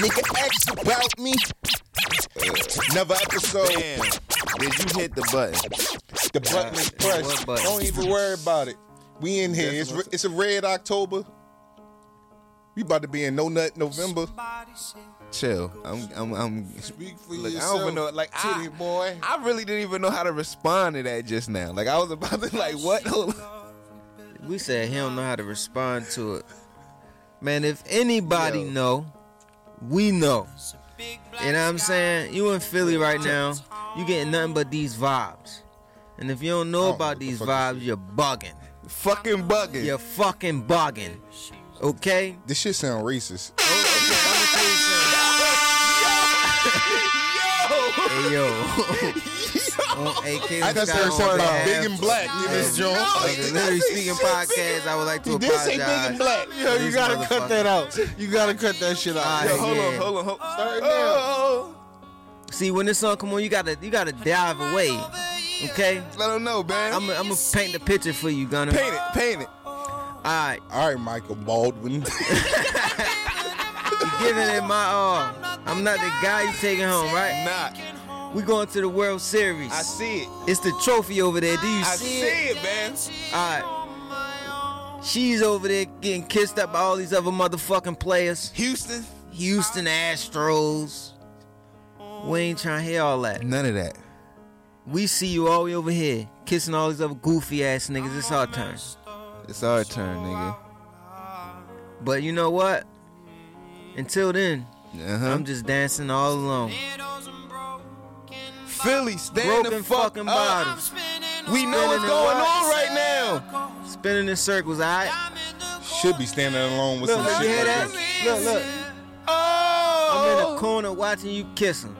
Nigga asked about me. Another episode. Damn. Did you hit the button? The button is pressed. Don't even worry about it. We in here. It's a red October. We about to be in No Nut November. Chill. I'm speak for look, yourself. I don't even know. Like boy. I really didn't even know how to respond to that just now. Like I was about to like what? We said he don't know how to respond to it. Man, if anybody know, we know. You know what I'm saying? You in Philly right now, you getting nothing but these vibes. And if you don't know about these vibes, you're bugging. Fucking bugging. You're fucking bugging. Okay? This shit sound racist. Hey, yo. I just heard something about Big and Black in this joint. Literally Speaking podcast, I would like to apologize. This ain't Big and Black. Yo, you gotta cut that out. You gotta cut that shit out. Yo, hold on. Start now. See, when this song come on, you gotta dive away. Okay? Let them know, man. I'm gonna paint the picture for you, Gunner. Paint it. All right, Michael Baldwin. You giving it my all. I'm not the guy you taking home, right? Nah. We going to the World Series. I see it. It's the trophy over there. Do you see it? I see it, man. All right. She's over there getting kissed up by all these other motherfucking players. Houston Astros. We ain't trying to hear all that. None of that. We see you all the way over here kissing all these other goofy ass niggas. It's our turn. It's our turn, nigga. But you know what? Until then, I'm just dancing all alone. Philly, stand the fuck up. Bottles. We know what's going on right now. Spinning in circles, all right? Should be standing alone with some shit like that. Look. Oh. I'm in the corner watching you kiss him.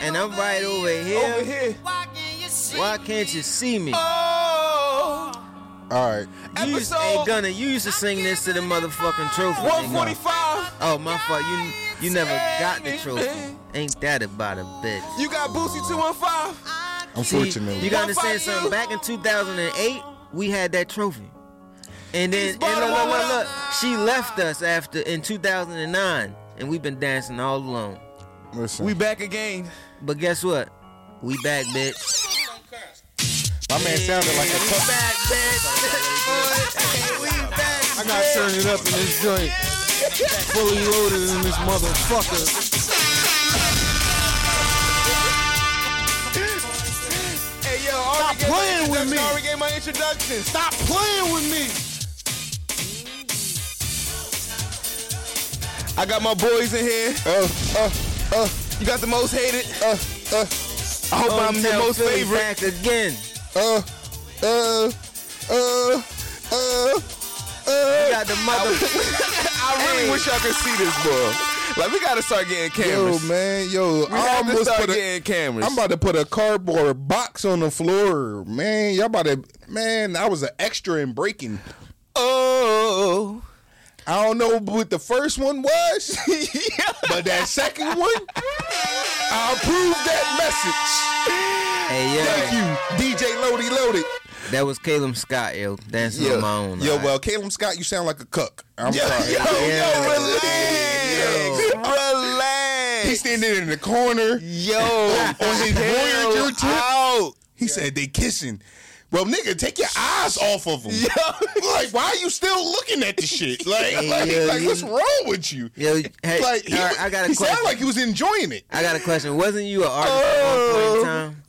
And I'm right over here. Why can't you see me? All right. Hey, Gunner, you used to sing this to the motherfucking trophy. 145. Oh, my fault. You never got the trophy. Ain't that about a bitch? You got Boosie215. Unfortunately. You got to say something. Back in 2008, we had that trophy. And then, look. She left us in 2009, and we've been dancing all alone. Listen. We back again. But guess what? We back, bitch. My man sounded like a tough back, bitch. We back, I got to turn it up in this joint. Fully loaded in this motherfucker. Hey, yo, stop playing with me. I already gave my introduction. Stop playing with me. I got my boys in here. You got the most hated. I hope I'm the most Philly favorite. Back again. We got the mother. I really wish y'all could see this, bro. Like, we gotta start getting cameras. Yo, man, yo. I'm about to put a cardboard box on the floor. Man, y'all about to. Man, I was an extra in Breaking. Oh. I don't know what the first one was, but that second one, I approve that message. Hey, yo. Thank you, DJ Lodi. That was Caleb Scott, yo, dancing on my own. Yo, well, Caleb Scott, you sound like a cuck. I'm sorry. Yo, relax. Relax. He's standing in the corner. Yo. On his Voyager trip. He said they kissing. Well, nigga, take your eyes off of him. Yo. Like, why are you still looking at this shit? Like, what's wrong with you? Yo, hey, like, I got a question. He sounded like he was enjoying it. I got a question. Wasn't you an artist at one point in time?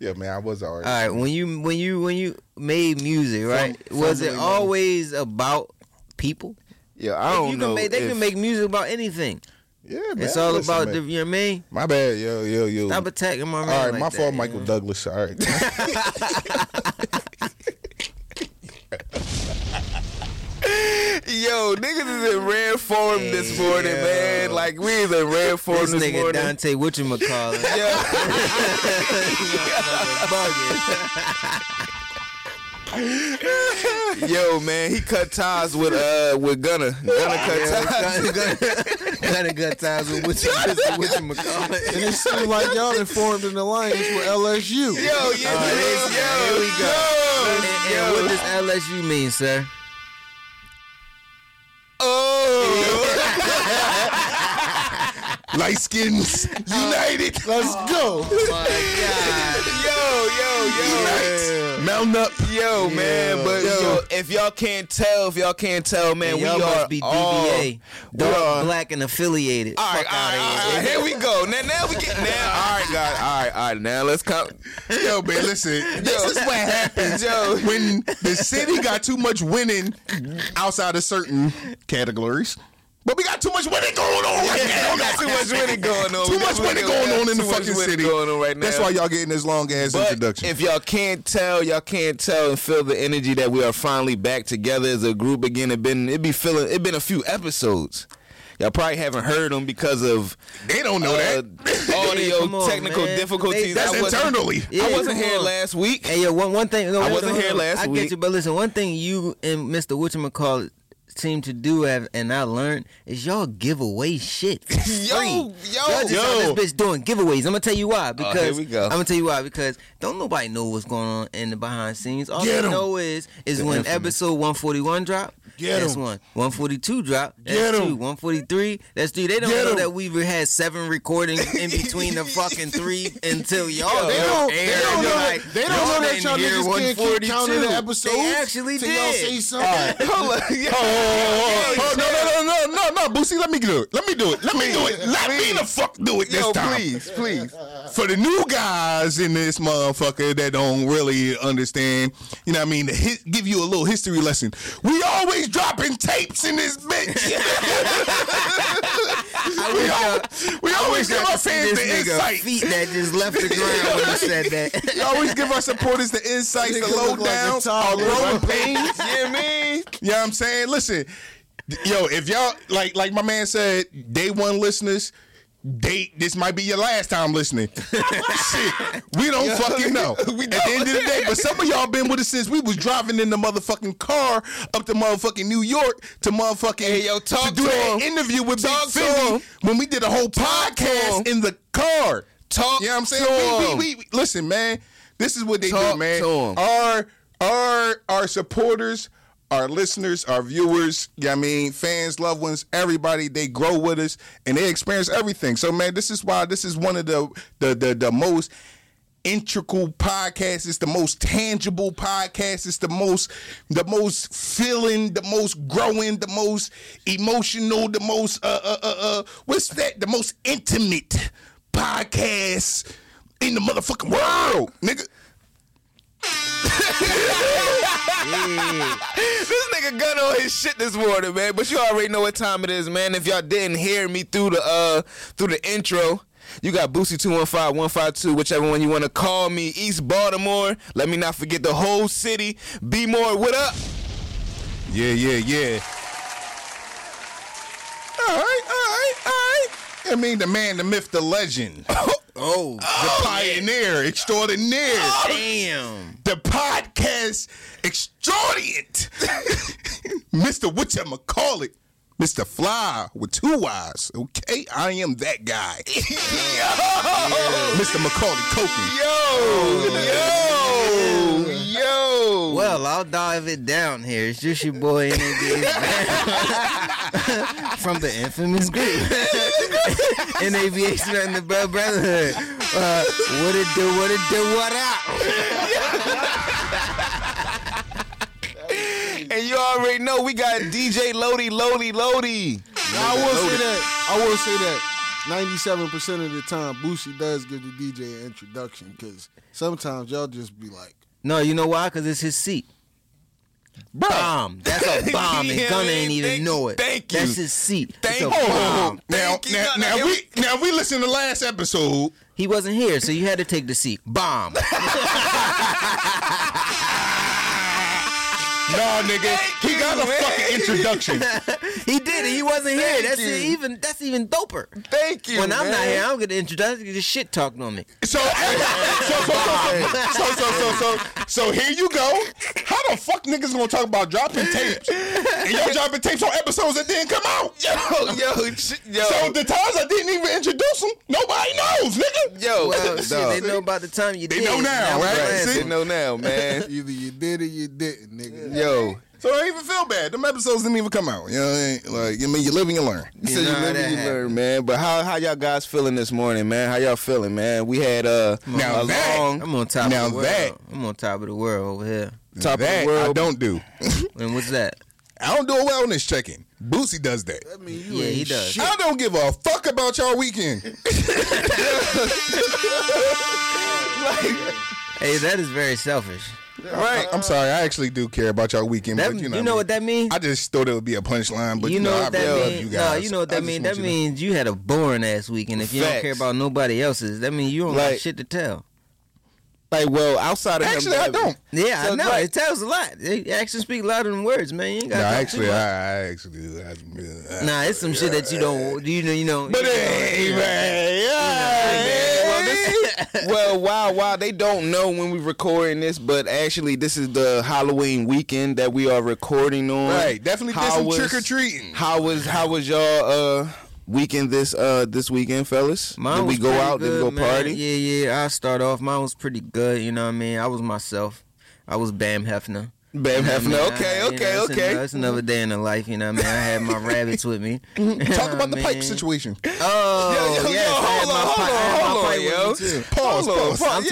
Yeah, man, I was an artist. All right, when you made music, right? Was it always about people? Yeah, I don't know. They can make music about anything. Yeah, man. It's all about, you know what I mean? My bad, yo. Stop attacking my man. All right, like my fault, that, Michael Douglas. All right. Yo, niggas is in rare form this morning, man. Like, we is in rare form this morning. This nigga Dante whatchamacallit. Yo. Yo, man, he cut ties with Gunner. Gunner cut ties with Wichman. And it seems like y'all informed an alliance with LSU. Yo, here we go. And what does LSU mean, sir? Light skins united. Let's go. Oh my God. Yo, unite. Mount up. Yo, yeah, man. But yo, if y'all can't tell, man, we must be DBA. Dark, black, and affiliated. All right, all right. Here we go. Now we get now. All right, guys. All right. Now let's come. Yo, man, listen. This is what happens, yo, when the city got too much winning outside of certain categories. But we got too much winning going on right now. We got too much winning going on. Too much winning going on in the fucking city. Going on right now. That's why y'all getting this long-ass introduction. If y'all can't tell and feel the energy that we are finally back together as a group again. It been a few episodes. Y'all probably haven't heard them because of they don't know that audio technical difficulties. That's internally. Yeah, I wasn't here last week. Hey, yo, one thing. No, I wasn't here last week. I get you, but listen, one thing you and Mr. Wichman seem to do, and I learned, is y'all give away shit. Y'all this bitch doing giveaways. I'm gonna tell you why. Because here we go. I'm gonna tell you why, because don't nobody know what's going on in the behind scenes. All they know is when episode 141 dropped. That's one. 142 drop. That's two. 143. That's three. They don't know that we've had 7 recordings in between the fucking 3 until y'all. They don't know that y'all niggas can't keep counting the episodes. They actually did. Y'all say something. No, Boosie. Let me do it. Let me do it this time. Please. For the new guys in this motherfucker that don't really understand, you know what I mean, give you a little history lesson. We always dropping tapes in this bitch. we always give our fans the insight. Feet that just left the ground when you said that. We always give our supporters the insights, the lowdowns, our growing pains. Yeah, man. You know what I'm saying? Listen, yo, if y'all like my man said, day one listeners. This might be your last time listening. Shit, we don't fucking know. At the end of the day, but some of y'all been with us since we was driving in the motherfucking car up to motherfucking New York to motherfucking an interview with Big 50 when we did a whole podcast in the car. You know what I'm saying? We listen, man. This is what they do, man. Our supporters, our listeners, our viewers, fans, loved ones, everybody, they grow with us and they experience everything. So, man, this is why this is one of the most integral podcasts. It's the most tangible podcast. It's the most feeling, the most growing, the most emotional, the most the most intimate podcast in the motherfucking world, nigga. Yeah. This nigga gun on his shit this morning, man. But you already know what time it is, man. If y'all didn't hear me through the intro, you got Boosie215, 152, whichever one you want to call me. East Baltimore. Let me not forget the whole city. B more, what up? Yeah. All right. I mean, the man, the myth, the legend. The pioneer, extraordinaire. Oh, damn. The podcast extraordinaire. Mr. Whatchamacallit. Mr. Fly with 2 eyes. Okay, I am that guy. Mr. Macaulay Culkin. Yo. Well, I'll dive it down here. It's just your boy NABH from the infamous group NABH and the Brotherhood. What it do? What up? And you already know we got DJ Lodi. I will say that 97% of the time Boosie does give the DJ an introduction, because sometimes y'all just be like, no, you know why? Because it's his seat. Bomb. That's a bomb, and Gunner ain't even know it. Thank you. That's his seat. Thank you. Now we listened to last episode. He wasn't here, so you had to take the seat. Bomb. No, nigga, he got a fucking introduction. He did it. He wasn't here. That's even doper. Thank you. When I'm not here, I don't get the introduction. Get shit talked on me. So here you go. How the fuck niggas gonna talk about dropping tapes? And y'all dropping tapes on episodes that didn't come out. Yo. So the times I didn't even introduce them, nobody knows, nigga. Yo, well, shit, they know about the time you did. They know now, right? They know now, man. Either you did or you didn't, nigga. Yo, So I don't even feel bad. Them episodes didn't even come out. You know what I mean? Like, I mean, you live and you learn. You live and you learn, man. But how y'all guys feeling this morning, man? How y'all feeling, man? We had I'm on top of the world over here. Top of the world. And what's that? I don't do a wellness check-in. Boosie does that. I mean, he does. Shit. I don't give a fuck about y'all weekend. Hey, that is very selfish. Right. I'm sorry. I actually do care about y'all weekend. But you know what that means? I just thought it would be a punchline, but you know what that means? That means you had a boring-ass weekend. If you don't care about nobody else's, that means you don't have shit to tell. Like, well, outside of actually, him, I don't. Yeah, so I know. Like, it tells a lot. Actions speak louder than words, man. You ain't got it's some shit that you don't. You know. But Well, they don't know when we recording this, but actually, this is the Halloween weekend that we are recording on. Right. Definitely did some trick or treating. How was y'all? Weekend this weekend, fellas. Did we go out? Did we go party? Yeah. I start off. Mine was pretty good. You know what I mean. I was myself. I was Bam Hefner. Okay. That's another day in the life. You know what I mean. I had my rabbits with me. Talk about the pipe situation. Oh yeah. Hold on. Pause. I'm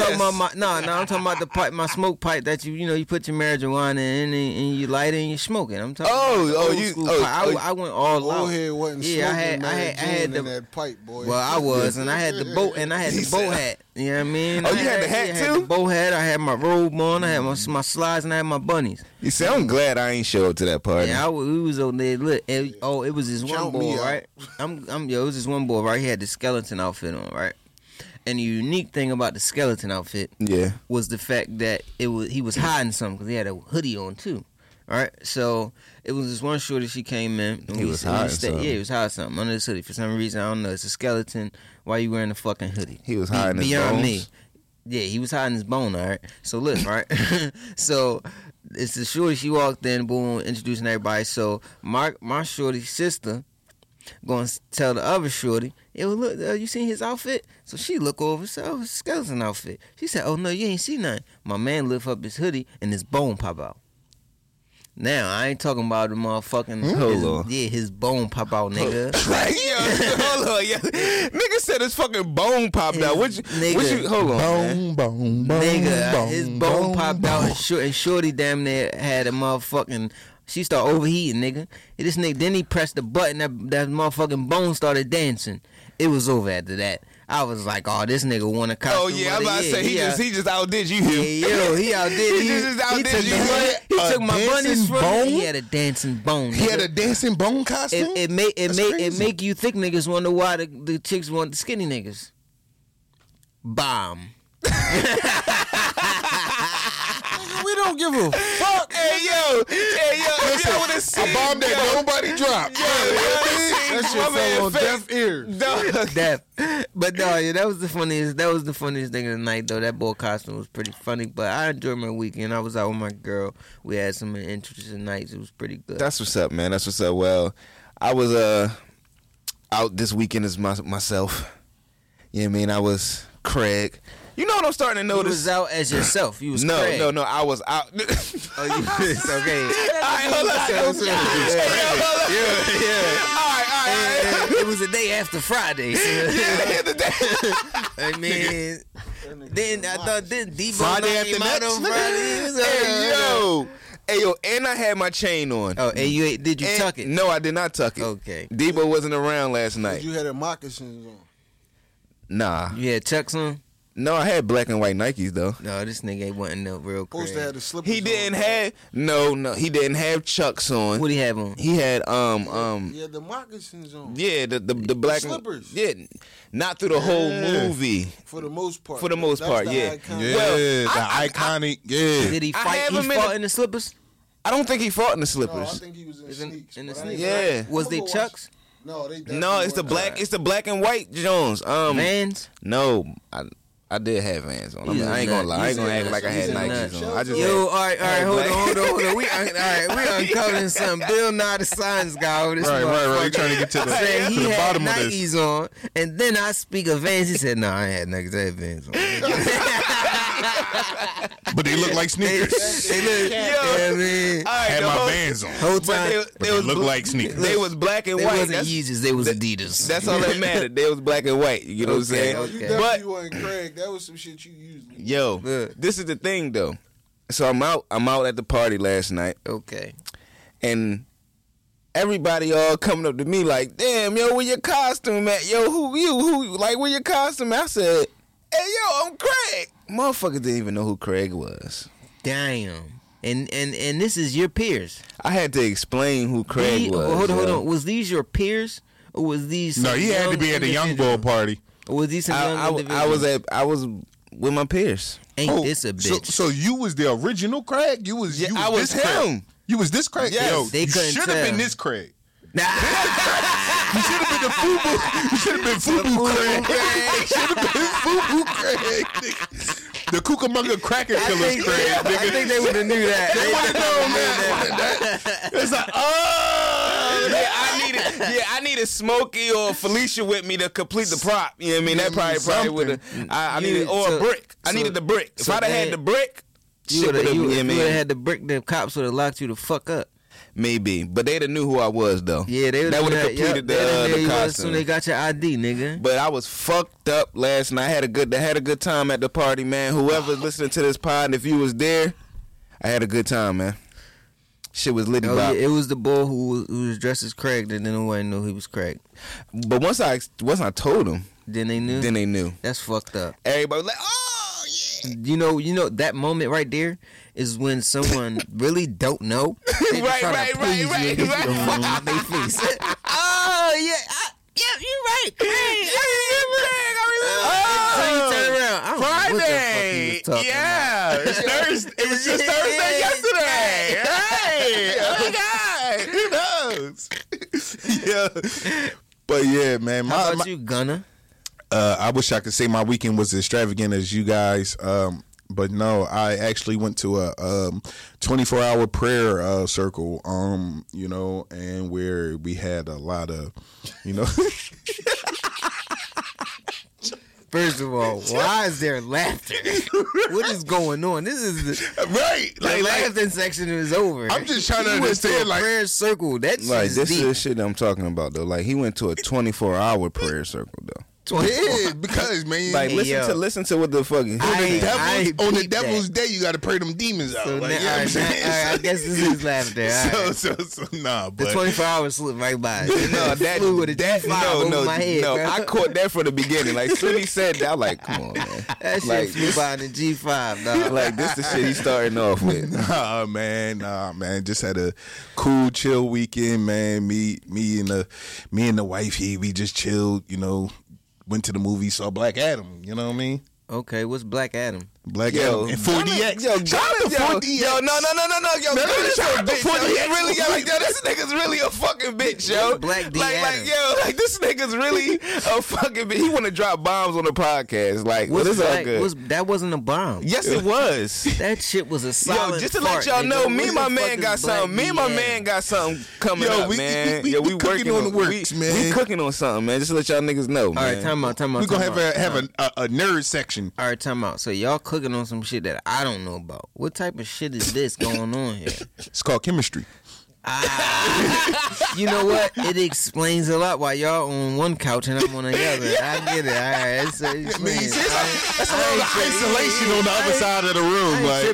talking about the pipe. My smoke pipe that you put your marijuana in and you light it and you smoke it. I'm talking. I went all out. I had that pipe, boy. Well, I was, and I had the boat, and I had the bow hat. You know what I mean? Oh, you had the hat too? I had the bow hat. I had my robe on. I had my slides, and I had my bunnies. You see, I'm glad I ain't show up to that party. Yeah, we was on there. Look, it was this one boy, right? It was this one boy, right? He had the skeleton outfit on, right? And the unique thing about the skeleton outfit, was the fact that he was hiding something because he had a hoodie on too. All right, so it was this one shorty. She came in. And he was hiding something under his hoodie for some reason. I don't know. It's a skeleton. Why are you wearing a fucking hoodie? He was hiding his bones. Beyond me. Yeah, he was hiding his bone. All right. So look, all right. So it's the shorty. She walked in, boom, introducing everybody. So my shorty sister going to tell the other shorty, "Yo, look, you seen his outfit?" So she look over, said, "Oh, his skeleton outfit." She said, "Oh no, you ain't seen nothing." My man lift up his hoodie and his bone pop out. Now, I ain't talking about the motherfucking... his bone pop out, nigga. Right? Yo, nigga said his fucking bone popped out. His bone popped out. And shorty damn near had a motherfucking... She started overheating, nigga. And this nigga, then he pressed the button, that motherfucking bone started dancing. It was over after that. I was like, "Oh, this nigga won a costume." Oh yeah, I'm about to say he just outdid you. Yeah, yo, he outdid. He just outdid you. He took my bunnies from me. He had a dancing bone. He had a dancing bone costume. It make you thick niggas wonder why the chicks want the skinny niggas. Bomb. We don't give a fuck. Hey yo. Listen, a bomb that nobody dropped. That shit fell on deaf ears. But no, yeah, that was the funniest. That was the funniest thing of the night, though. That boy costume was pretty funny. But I enjoyed my weekend. I was out with my girl. We had some interesting nights. It was pretty good. That's what's up, man. That's what's up. Well, I was out this weekend as myself. You know what I mean? I was Craig. You know what I'm starting to notice? You was out as yourself. You was Craig. No. I was out. Oh, you was okay. All right, hold on. All right. It was the day after Friday. So. Yeah, the day. I mean, then I thought this Debo Friday after next. On Friday. Was Hey yo, and I had my chain on. Oh, and you did you tuck it? No, I did not tuck it. Okay. Debo wasn't around last night. You had a moccasins on. Nah. You had Chucks on. No, I had black and white Nikes though. No, this nigga ain't wanting no real quick. He didn't have Chucks on. What he have on? He had the moccasins on. Yeah, the black slippers. Yeah, not through the whole movie. For the most part. Yeah. Iconic. Yeah. Did he fight? He fought in the slippers. I don't think he fought in the slippers. No, I think he was in the sneakers. Yeah. Was they Chucks? No, it's the black. It's the black and white Jones. Vans. No. I did have Vans on. I ain't gonna lie. I ain't gonna act like I had Nikes on. All right, hold on. We uncovering something. Bill Nye, the science guy over this morning. Right. We're trying to get to the bottom of this. He had Nikes on, and then I speak of Vans. He said, "No, I ain't had Nikes. I had Vans on." But they look like sneakers. They look, yo, man. Had my Vans on. Whole time. They look like sneakers. They was black and white. They wasn't Yeezys. They was Adidas. That's all that mattered. They was black and white. You know what I'm saying? You definitely wasn't Craig. That was some shit you used. Yo, this is the thing though. So I'm out at the party last night. Okay. And everybody all coming up to me like, damn, yo, where your costume at? Yo, who you? Like, where your costume at? I said, hey, yo, I'm Craig. Motherfuckers didn't even know who Craig was. Damn. And this is your peers. I had to explain who Craig was. Hold on. Was these your peers? Or was these some young individuals? No, you had to be at the young boy party. Or was these some young individuals? I was with my peers. Ain't this a bitch? So you was the original Craig? I was him. You was this Craig? Yes. Yo, you should have been this Craig. Nah. You should have been the Fubu. You should have been Fubu Craig. You should have been Fubu Craig. The Cucamonga Cracker Killers Craig, nigga. I think they would have knew that. They would have known, man. It's like, I needed Smokey or Felicia with me to complete the prop. You know what I mean? That probably would have. I needed a brick. I needed the brick. If I'd have had the brick, you would have had the brick. The cops would have locked you the fuck up. Maybe, but they'd have knew who I was though. Yeah, they would have completed the costume. Soon they got your ID, nigga. But I was fucked up last night. I had a good time at the party, man. Whoever's listening to this pod, if you was there, I had a good time, man. Shit was litty bop. Yeah, it was the boy who was dressed as Craig, then nobody knew he was Craig. But once I told him, then they knew. That's fucked up. Everybody was like, oh yeah. You know that moment right there is when someone really don't know. Right. They face. Oh yeah, you're right. Craig. I remember. Friday. Yeah. It was just Thursday yesterday. Hey. Oh my God. Who knows? Yeah. But yeah, man. How about you, Gunner? I wish I could say my weekend was as extravagant as you guys. But no, I actually went to a 24-hour prayer circle, and where we had a lot of, First of all, why is there laughter? What is going on? This is right. The laughing section is over. I'm just trying to understand. Like prayer circle, that's like this deep. Is the shit I'm talking about though. Like he went to a 24-hour prayer circle though. Yeah, because man, like listen to what the fuck. On the devil's day, you got to pray them demons out. So like, I guess this is laughter. Right. So nah, but the 24 hours slip right by. No, I caught that from the beginning. Like Slimmy said that, I'm like, come on, man. That like, shit flew by in the G5, dog. Like this, the shit he's starting off with. Nah, man. Just had a cool, chill weekend, man. Me and the wife here, we just chilled, Went to the movie, saw Black Adam. You know what I mean? Okay, what's Black Adam? Black Adam and 4DX. Yo, shout out to 4DX. Yo, no. Yo, this nigga's really a fucking bitch, yo. Black D. Like this nigga's really a fucking bitch. He want to drop bombs on the podcast. Like, this is all good. That wasn't a bomb. Yes, it was. That shit was a solid. Yo, just to let y'all know, me and my man got something coming up, man. Yo, we working on the works, man. We cooking on something, man. Just to let y'all niggas know. All right, time out. We gonna have a nerd section. All right, time out. So y'all cooking on some shit that I don't know about. What type of shit is this going on here? It's called chemistry. You know what? It explains a lot why y'all on one couch and I'm on another. I get it. All right, that's a lot of isolation on the other side of the room. Like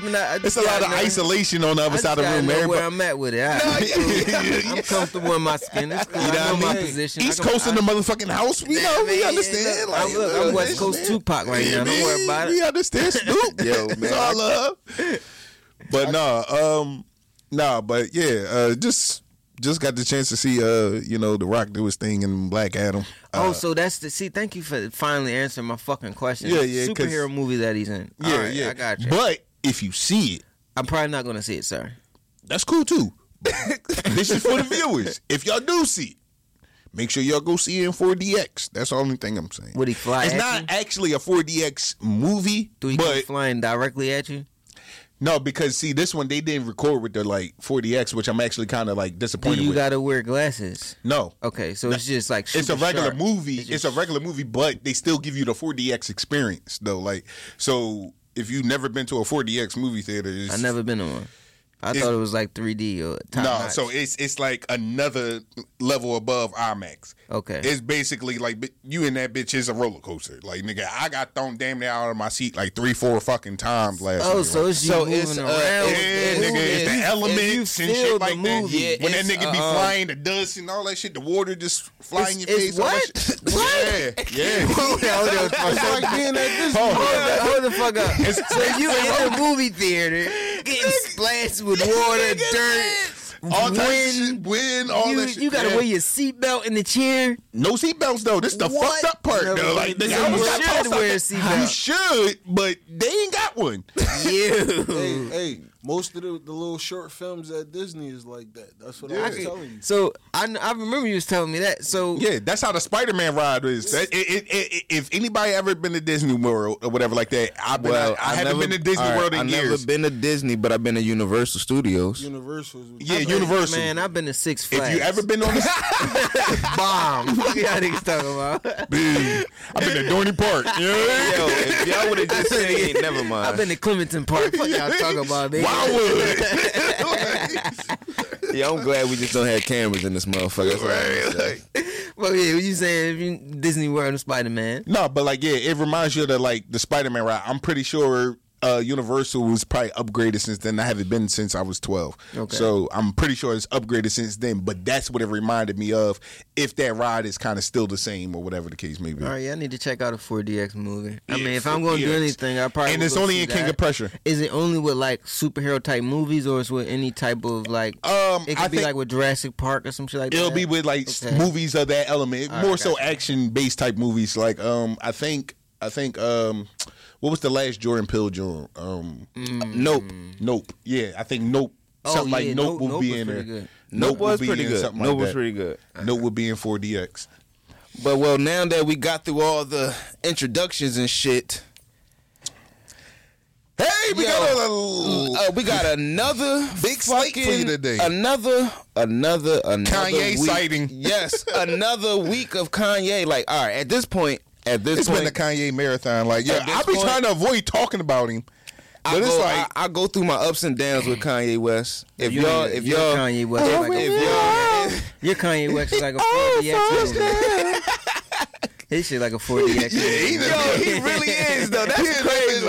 it's a lot of isolation on the other side of the room. Know where I'm at with it. I'm comfortable in my skin. It's cool. I know my position. East Coast in the motherfucking house. We understand. I'm West Coast Tupac right now. Don't worry about it. We understand, Snoop. Yo, man, it's all love. But just got the chance to see, The Rock do his thing in Black Adam. So that's the... See, thank you for finally answering my fucking question. Yeah, superhero movie that he's in. All right, I got you. But if you see it... I'm probably not going to see it, sir. That's cool, too. This is for the viewers. If y'all do see it, make sure y'all go see it in 4DX. That's the only thing I'm saying. Would he fly at you? It's not actually a 4DX movie, but... Do he keep flying directly at you? No, because see, this one they didn't record with the 4DX, which I'm actually kind of disappointed with. Do you gotta wear glasses? No. Okay, so it's just it's a regular movie. It's a regular movie, but they still give you the 4DX experience though. So if you've never been to a 4DX movie theater, I've never been to one. I thought it was like 3D or top notch. So it's like another level above IMAX. Okay. It's basically like you in that bitch is a roller coaster. Like, nigga, I got thrown damn near out of my seat like 3-4 fucking times last night. Oh, so it's moving around. It's the elements and shit like that. Yeah, when that nigga be flying, the dust and all that shit, the water just flying your face. What? Yeah. Hold the fuck up. So you in the movie theater getting splashed with water, dirt, all that shit. You gotta wear your seatbelt in the chair. No seatbelts though. This is the fucked up part though. Like, you should wear a seatbelt. You should, but they ain't got one. Hey, most of the little short films at Disney is like that. That's what I was telling you. So I remember you was telling me that. So yeah, that's how the Spider-Man ride is. If anybody ever been to Disney World or whatever like that, I haven't been to Disney World in years. I've never been to Disney, but I've been to Universal Studios. Universal. Man, I've been to Six Flags. If you ever been on this bomb, what y'all niggas talking about? Dude, I've been to Dorney Park. Yo, if y'all would have just said it, never mind. I've been to Clementon Park. What y'all talking about, nigga? Yeah, I'm glad we just don't have cameras in this motherfucker. Right. Well, yeah, what you saying? Disney World and Spider-Man. No, but like, yeah, it reminds you of the Spider-Man ride. I'm pretty sure Universal was probably upgraded since then. I haven't been since I was 12. Okay. So I'm pretty sure it's upgraded since then, but that's what it reminded me of, if that ride is kind of still the same or whatever the case may be. All right, yeah, I need to check out a 4DX movie. I mean, if I'm going to do anything, I probably... And it's only in King of Prussia. Is it only with, like, superhero-type movies, or is it with any type of, like... it could be, like, with Jurassic Park or some shit like that? It'll be with, like, movies of that element. More so action-based type movies. Like, I think what was the last Jordan Peele joint? Nope. Yeah, I think Nope. Nope would be in there. Nope was pretty good. Nope was pretty good. Nope would be in 4DX. But, well, now that we got through all the introductions and shit, hey, we got another big slate for you today. Another Kanye week. Sighting. Yes, another week of Kanye. Like, all right, at this point. It's been the Kanye marathon. Like, yeah, I be trying to avoid talking about him. I go through my ups and downs with Kanye West. If y'all Kanye West, your Kanye West is like a 4DX. His shit like a 4DX. Yeah, he really is though. That's crazy.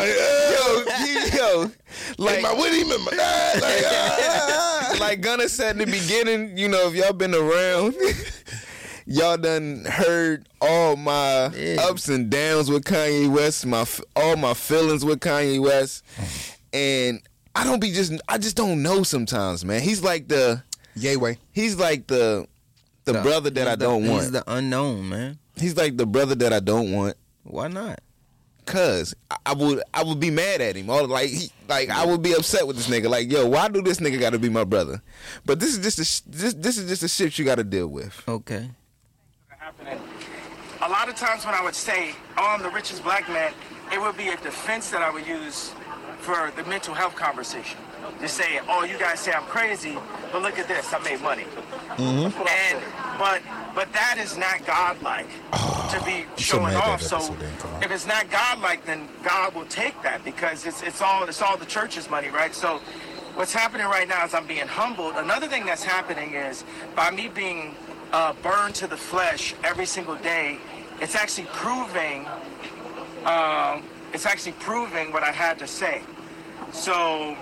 Like my Woody, my dad. Like Gunner said in the beginning, you know, if y'all been around. Y'all done heard all my ups and downs with Kanye West, all my feelings with Kanye West, and I just don't know sometimes, man. He's like the Yeeway. He's like the brother that I don't want. He's the unknown, man. He's like the brother that I don't want. Why not? Cause I would be mad at him. I would be upset with this nigga. Like, yo, why do this nigga got to be my brother? But this is just the shit you got to deal with. Okay. A lot of times when I would say, oh, I'm the richest black man, it would be a defense that I would use for the mental health conversation. Just say, oh, you guys say I'm crazy, but look at this, I made money. Mm-hmm. But that is not godlike to be showing off. So if it's not godlike, then God will take that because it's all the church's money, right? So what's happening right now is I'm being humbled. Another thing that's happening is by me being burned to the flesh every single day, it's actually proving what I had to say. So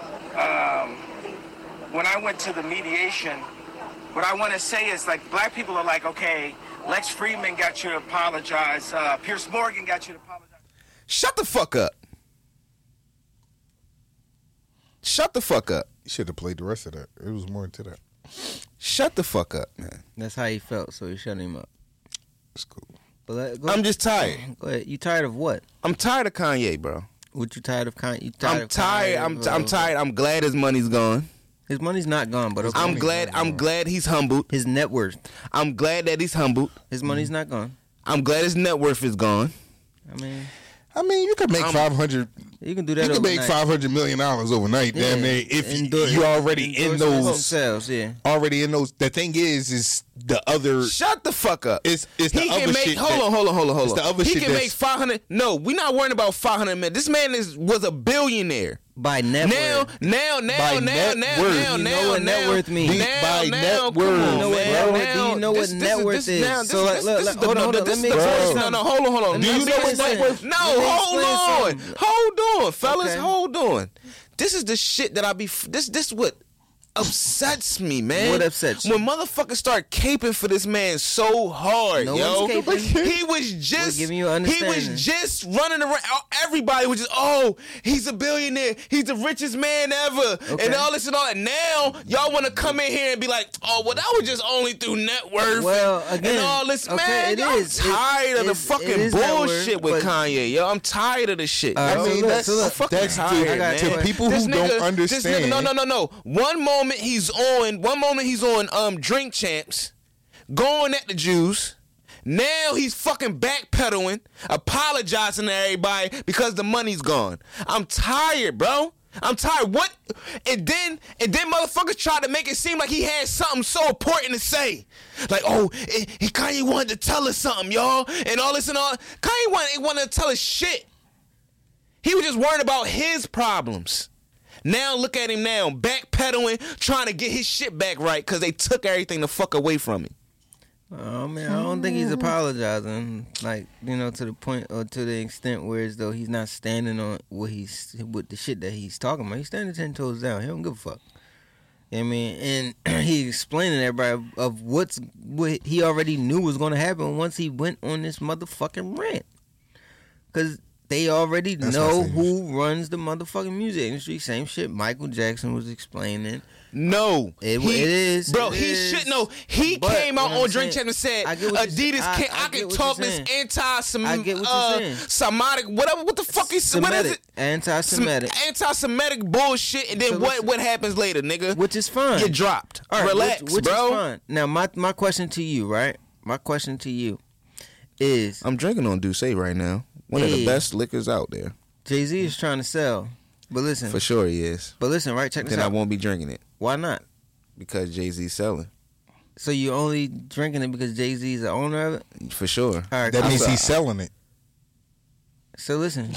when I went to the mediation, what I want to say is, like, black people are like, okay, Lex Friedman got you to apologize, Pierce Morgan got you to apologize. Shut the fuck up. You should have played the rest of that. It was more into that. Shut the fuck up, man. That's how he felt, so he shut him up. That's cool. But I'm just tired. Go ahead. You tired of what? I'm tired of Kanye, bro. What you tired of Kanye? I'm tired. I'm glad his money's gone. His money's not gone, but okay. I'm glad he's humbled. His net worth. I'm glad that he's humbled. His money's not gone. I'm glad his net worth is gone. I mean, you could make 500. You can do that. You can make $500 million overnight, damn near. If you already in those. The thing is the other. Shut the fuck up. It's the other shit. Hold on. It's the other shit. He can make 500. No, we're not worrying about 500 million. This man was a billionaire. By net worth. Now. You know what net worth means. Do you know what net worth is? So hold on. Let me explain. No, hold on. Do you know what net worth? No, hold on, fellas, hold on. This is the shit that I be. This what upsets me, man. What upsets you? When motherfuckers start caping for this man so hard, he was just running around. Everybody was just, he's a billionaire. He's the richest man ever, and all this and all that. Now y'all want to come in here and be like, that was just only through net worth. Well, again, and all this, man. I'm tired of the fucking bullshit with Kanye, yo. I'm tired of this shit. I'm fucking tired, man. To people who don't understand. No. One moment he's on Drink Champs, going at the Jews. Now he's fucking backpedaling, apologizing to everybody because the money's gone. I'm tired, bro. I'm tired. What? And then motherfuckers tried to make it seem like he had something so important to say. Like, Kanye wanted to tell us something, y'all, and all this and all. Kanye wanted to tell us shit. He was just worried about his problems. Now look at him now, backpedaling, trying to get his shit back right because they took everything the fuck away from him. Oh man, I don't think he's apologizing, like, you know, to the point or to the extent where as though he's not standing on with the shit that he's talking about. He's standing 10 toes down. He don't give a fuck. You know what I mean, and he's explaining to everybody of what he already knew was going to happen once he went on this motherfucking rant, because. They already know who runs the motherfucking music industry. Same shit Michael Jackson was explaining. No. He came out on Drink Champs and said, Adidas, I can talk this anti-Semitic, whatever, what the fuck is Semitic? What is it? Anti-Semitic. Anti-Semitic bullshit, and then so what happens later, nigga? Which is fine. Get dropped. All right, relax, which bro. Is fine. Now, my question to you, right? My question to you is... I'm drinking on Douce right now. One of the best liquors out there. Jay Z is trying to sell, but listen. For sure he is. But listen, right? Check this out. Then I won't be drinking it. Why not? Because Jay Z's selling. So you're only drinking it because Jay Z's the owner of it? For sure. All right, that means he's selling it. So listen.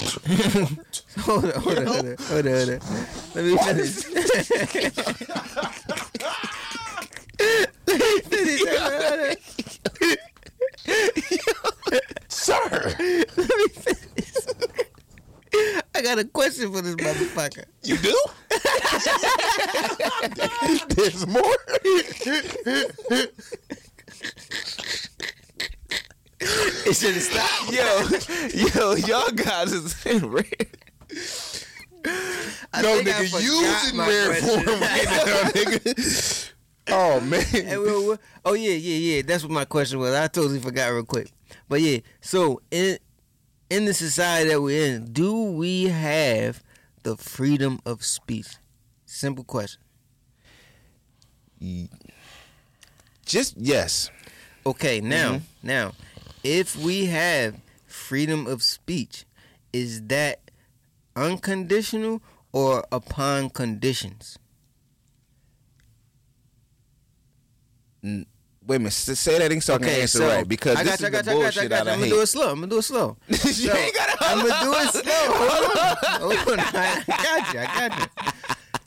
Hold on. Let me finish. Sir, let me finish. I got a question for this motherfucker. You do? There's more. It should have stopped. Yo, y'all guys is in rare. No, nigga, using rare form right now, nigga. Oh man. Yeah. That's what my question was. I totally forgot real quick. But yeah, so in the society that we're in, do we have the freedom of speech? Simple question. Just yes. Okay, now, if we have freedom of speech, is that unconditional or upon conditions? Wait a minute, say that thing so I can answer right, because this is the bullshit I hate. I'm going to do it slow. You ain't got to hold on. I'm going to do it slow. Hold on. I got you.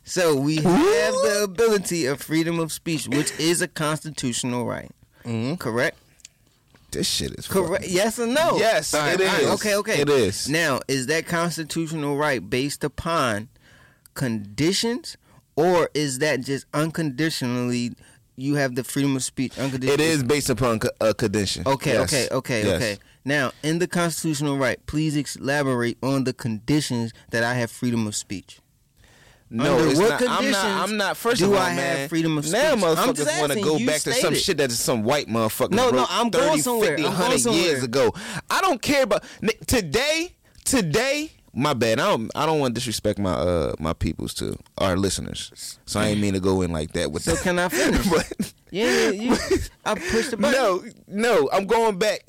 So we have the ability of freedom of speech, which is a constitutional right. Mm-hmm. Correct? This shit is correct. Yes or no? Yes, right, it is. Right. Okay. It is. Now, is that constitutional right based upon conditions, or is that just unconditionally... You have the freedom of speech unconditional. It is based upon a condition. Okay. Now, in the constitutional right, please elaborate on the conditions that I have freedom of speech. No, under what conditions I'm not. First of all, I have freedom of speech? Now motherfuckers want to go back to some shit that is some white motherfucker. No, I'm going somewhere. 50, 100 years ago. I don't care about today. My bad. I don't want to disrespect my peoples too, our listeners. So I ain't mean to go in like that with. So that. Can I finish? But, yeah. I pushed the button. No. I'm going back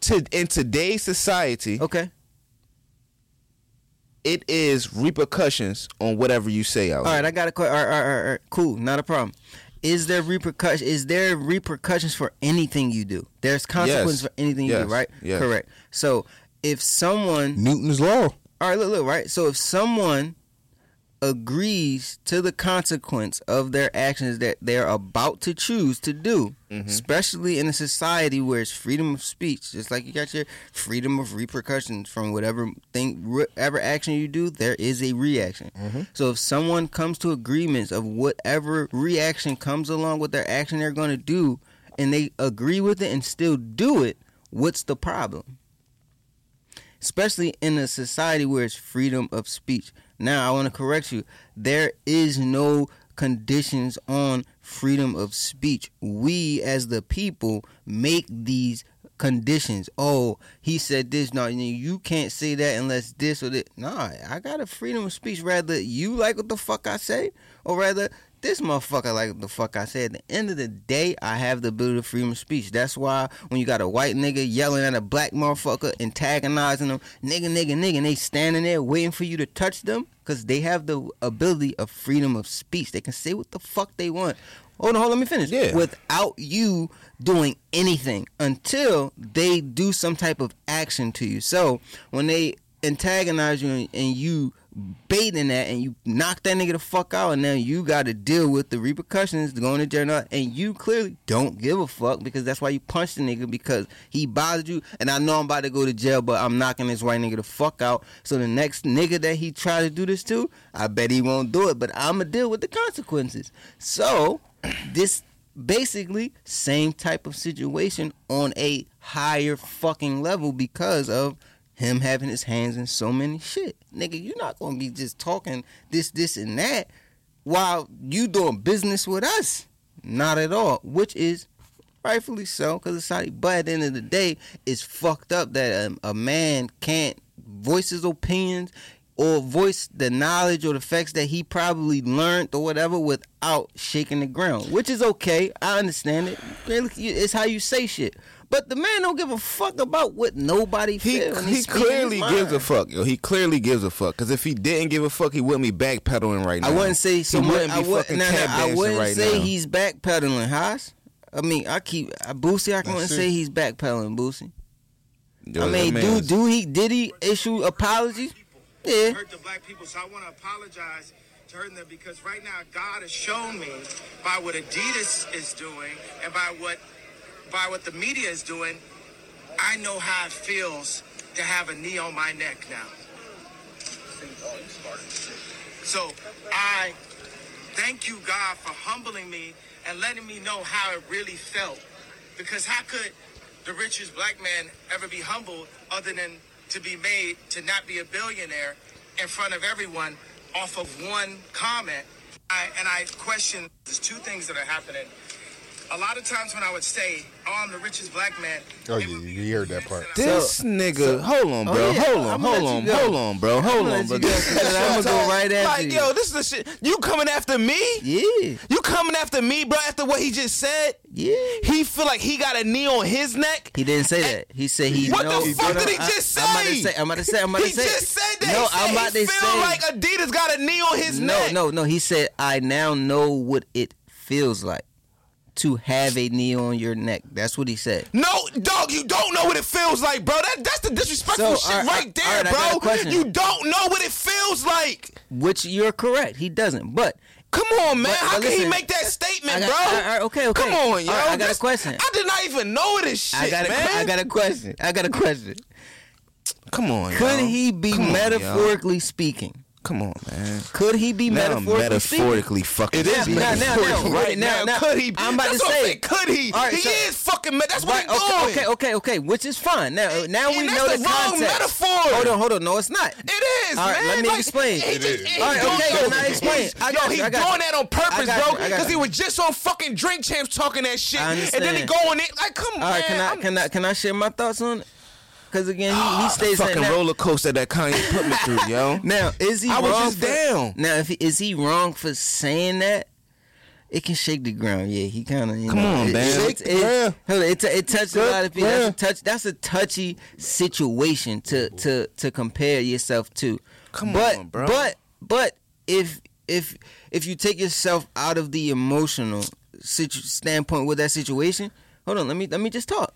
to in today's society. Okay. It is repercussions on whatever you say out. All right. I got a question. All right. Cool. Not a problem. Is there repercussions for anything you do? There's consequences for anything you do, right? Yes. Correct. So if someone... Newton's law. All right, look, right? So if someone agrees to the consequence of their actions that they're about to choose to do, especially in a society where it's freedom of speech, just like you got your freedom of repercussions from whatever action you do, there is a reaction. So if someone comes to agreements of whatever reaction comes along with their action they're going to do, and they agree with it and still do it, what's the problem? Especially in a society where it's freedom of speech. Now, I want to correct you. There is no conditions on freedom of speech. We, as the people, make these conditions. Oh, he said this. No, you can't say that unless this or that. Nah, I got a freedom of speech. Rather, you like what the fuck I say, or rather, this motherfucker like what the fuck I say. At the end of the day, I have the ability of freedom of speech. That's why when you got a white nigga yelling at a black motherfucker, antagonizing them, nigga, and they standing there waiting for you to touch them, because they have the ability of freedom of speech. They can say what the fuck they want. Hold on, let me finish. Yeah. Without you doing anything until they do some type of action to you. So when they antagonize you and you baiting that and you knock that nigga the fuck out, and now you got to deal with the repercussions going to jail, and you clearly don't give a fuck, because that's why you punched the nigga, because he bothered you, and I know I'm about to go to jail, but I'm knocking this white nigga the fuck out, so the next nigga that he try to do this to, I bet he won't do it, but I'm gonna deal with the consequences. So this basically same type of situation on a higher fucking level because of him having his hands in so many shit. Nigga, you're not going to be just talking this, and that while you doing business with us. Not at all. Which is rightfully so, because it's not. But at the end of the day, it's fucked up that a man can't voice his opinions or voice the knowledge or the facts that he probably learned or whatever without shaking the ground. Which is okay. I understand it. It's how you say shit. But the man don't give a fuck about what nobody feels. He clearly gives a fuck, yo. He clearly gives a fuck. Because if he didn't give a fuck, he wouldn't be backpedaling right now. I wouldn't say so much. I wouldn't say he's backpedaling, Haas. I mean, Boosie, I can't say he's backpedaling, Boosie. I mean, did he issue apologies? Yeah. Hurt the black people, so I want to apologize. Them, because right now God has shown me by what Adidas is doing and by what the media is doing, I know how it feels to have a knee on my neck now. So I thank you, God, for humbling me and letting me know how it really felt. Because how could the richest black man ever be humbled other than to be made to not be a billionaire in front of everyone off of one comment? I question, there's two things that are happening. A lot of times when I would say, oh, I'm the richest black man. Oh, you heard that part. Hold on, bro. I'm going to go right after you. Like, yo, this is the shit. You coming after me? Yeah. You coming after me, bro, after what he just said? Yeah. He feel like he got a knee on his neck? He didn't say that. He said he knows. What the fuck did he just say? I'm about to say. He just said that. No, I'm about to say. He feel like Adidas got a knee on his neck. No. He said, I now know what it feels like to have a knee on your neck. That's what he said. No, dog, you don't know what it feels like, bro. That's the disrespectful shit right there, bro. You don't know what it feels like. Which you're correct. He doesn't. But come on, man. How can he make that statement, bro? Okay. Come on, yo. I got a question. I did not even know this shit, man. I got a question. Come on, yo. Could he be metaphorically speaking? Come on, man. Could he be metaphorically fucking? It is metaphorically right now. Could he? I'm about to say, could he? Right, he is fucking. That's right, what he's doing. Okay. Which is fine. Now we know the wrong metaphor. Hold on. No, it's not. It is. All right, man. Let me explain. All right, okay. Can I explain? He's doing that on purpose, bro. Because he was just on fucking Drink Champs talking that shit, and then he going in like, come on. All right, can I share my thoughts on it? Because again, he stays the fucking roller coaster that Kanye put me through, yo. Now, is he wrong? I was just down. Now, is he wrong for saying that? It can shake the ground, yeah. He kind of come on, man. It touched a lot of people. That's a touchy situation to compare yourself to. Come on, bro. But if you take yourself out of the emotional standpoint with that situation. Hold on, let me just talk.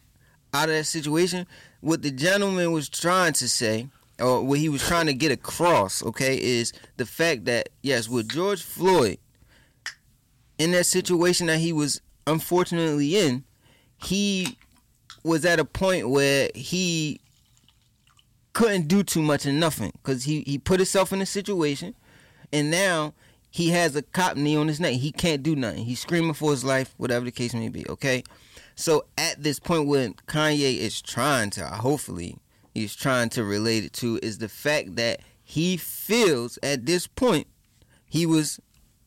Out of that situation, what the gentleman was trying to say, or what he was trying to get across, okay, is the fact that, yes, with George Floyd, in that situation that he was unfortunately in, he was at a point where he couldn't do too much and nothing, because he put himself in a situation, and now he has a cop knee on his neck. He can't do nothing. He's screaming for his life, whatever the case may be, okay? So at this point when Kanye is trying to, hopefully he's trying to relate it to, is the fact that he feels at this point he was,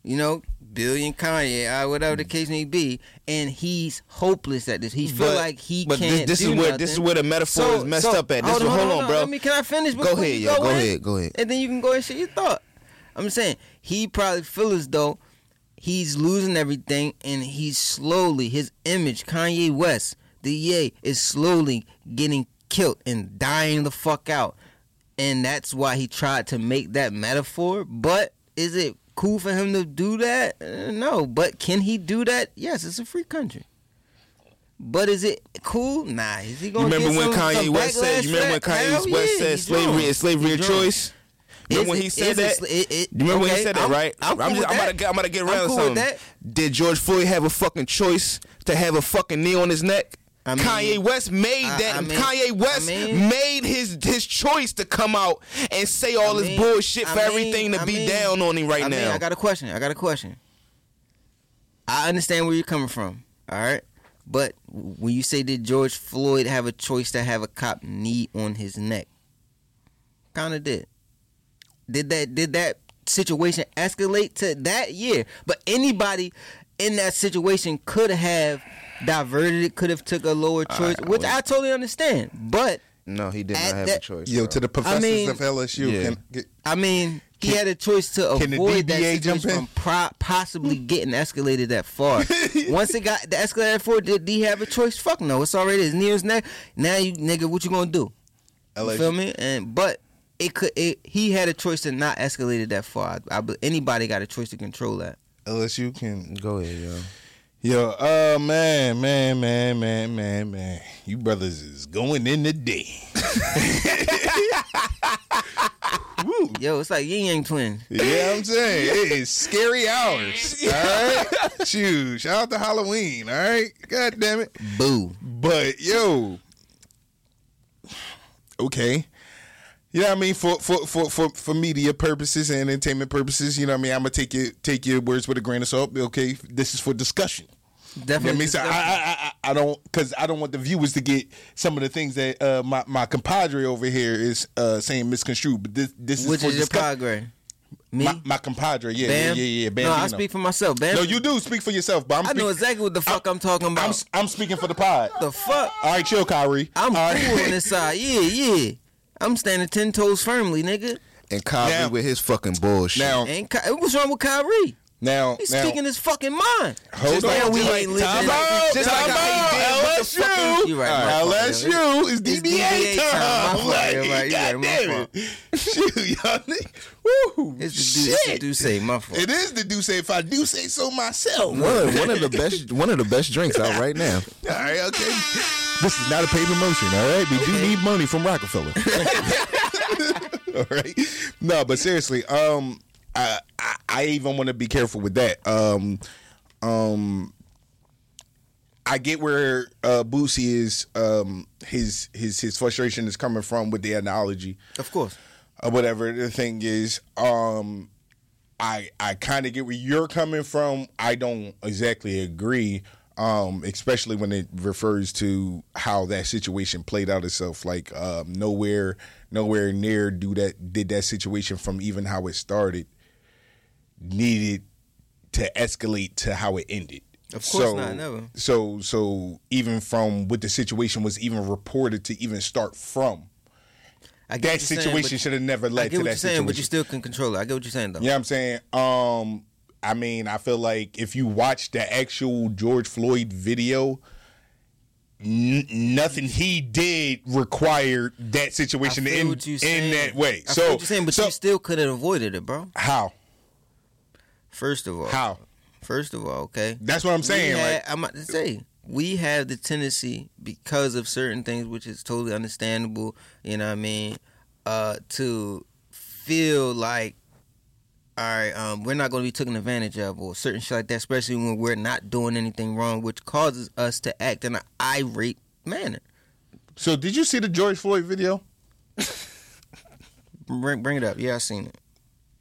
you know, billion Kanye, whatever the case may be, and he's hopeless at this. He feel like he can't do nothing. But this is where the metaphor is messed up at. Hold on, bro. Can I finish? Go ahead, yeah. Go ahead. And then you can go and share your thought. I'm saying he probably feels as though he's losing everything, and he's slowly, his image, Kanye West, the Ye, is slowly getting killed and dying the fuck out. And that's why he tried to make that metaphor. But is it cool for him to do that? No. But can he do that? Yes, it's a free country. But is it cool? Nah. Is he gonna get You remember when Kanye West said slavery is slavery a choice? Remember when he said that? Right? I'm about to get around something. Did George Floyd have a fucking choice to have a fucking knee on his neck? I mean, Kanye West made that. Kanye West made his choice to come out and say all this bullshit for everything to be down on him right now. I got a question. I understand where you're coming from, all right? But when you say, did George Floyd have a choice to have a cop knee on his neck? Kind of did. Did that situation escalate to that? Yeah. But anybody in that situation could have diverted it, could have took a lower choice, which I totally understand. But no, he did not have a choice. Yo, to the professors of LSU. Yeah. He had a choice to avoid that situation from possibly getting escalated that far. Once it got escalated that far, did he have a choice? Fuck no. It's already his knee on his neck. Now, you nigga, what you gonna do? LSU. You feel me? He had a choice to not escalate it that far. Anybody got a choice to control that. LSU can go ahead, yo. Yo, man. You brothers is going in the day. Yo, it's like Yin Yang Twins. Yeah, I'm saying it is scary hours. All right, shoot, shout out to Halloween. All right, god damn it. Boo. But yo, okay. You know what I mean? For media purposes and entertainment purposes, you know what I mean? I'm gonna take your words with a grain of salt. Okay, this is for discussion. Definitely. You know what I mean? I don't want the viewers to get some of the things that my compadre over here is saying misconstrued. But this which is for discussion. Me? My compadre, yeah. Bam, no, I speak for myself. Bam. No, you do speak for yourself, but I know exactly what the fuck I'm talking about. I'm speaking for the pod. The fuck? All right, chill, Kyrie. I'm cool on this side. Yeah. I'm standing 10 toes firmly, nigga. And Kyrie with his fucking bullshit. What's wrong with Kyrie? He's speaking his fucking mind. Hold on. We ain't living. LSU. You right. LSU is DBA time. God damn it. Shoot, y'all nigga. Woo, it's the do say, my fault. It is the do say if I do say so myself. One of the best drinks out right now. All right, okay. This is not a paid promotion, all right? We do need money from Rockefeller. All right. No, but seriously, I even want to be careful with that. I get where Boosie is. His frustration is coming from with the analogy, of course. Whatever the thing is, I kind of get where you're coming from. I don't exactly agree, especially when it refers to how that situation played out itself. Like nowhere near did that situation from even how it started needed to escalate to how it ended. Of course not, never. So even from what the situation was even reported to even start from. That situation should have never led to that situation. But you still can control it. I get what you're saying, though. You know what I'm saying? I mean, I feel like if you watch the actual George Floyd video, nothing he did required that situation to end in that way. I feel what you're saying, but you still could have avoided it, bro. How? First of all. How? First of all, okay? That's what I'm saying. I'm about to say, we have the tendency, because of certain things, which is totally understandable, you know what I mean, to feel like, all right, we're not going to be taken advantage of or certain shit like that, especially when we're not doing anything wrong, which causes us to act in an irate manner. So did you see the George Floyd video? Bring it up. Yeah, I seen it.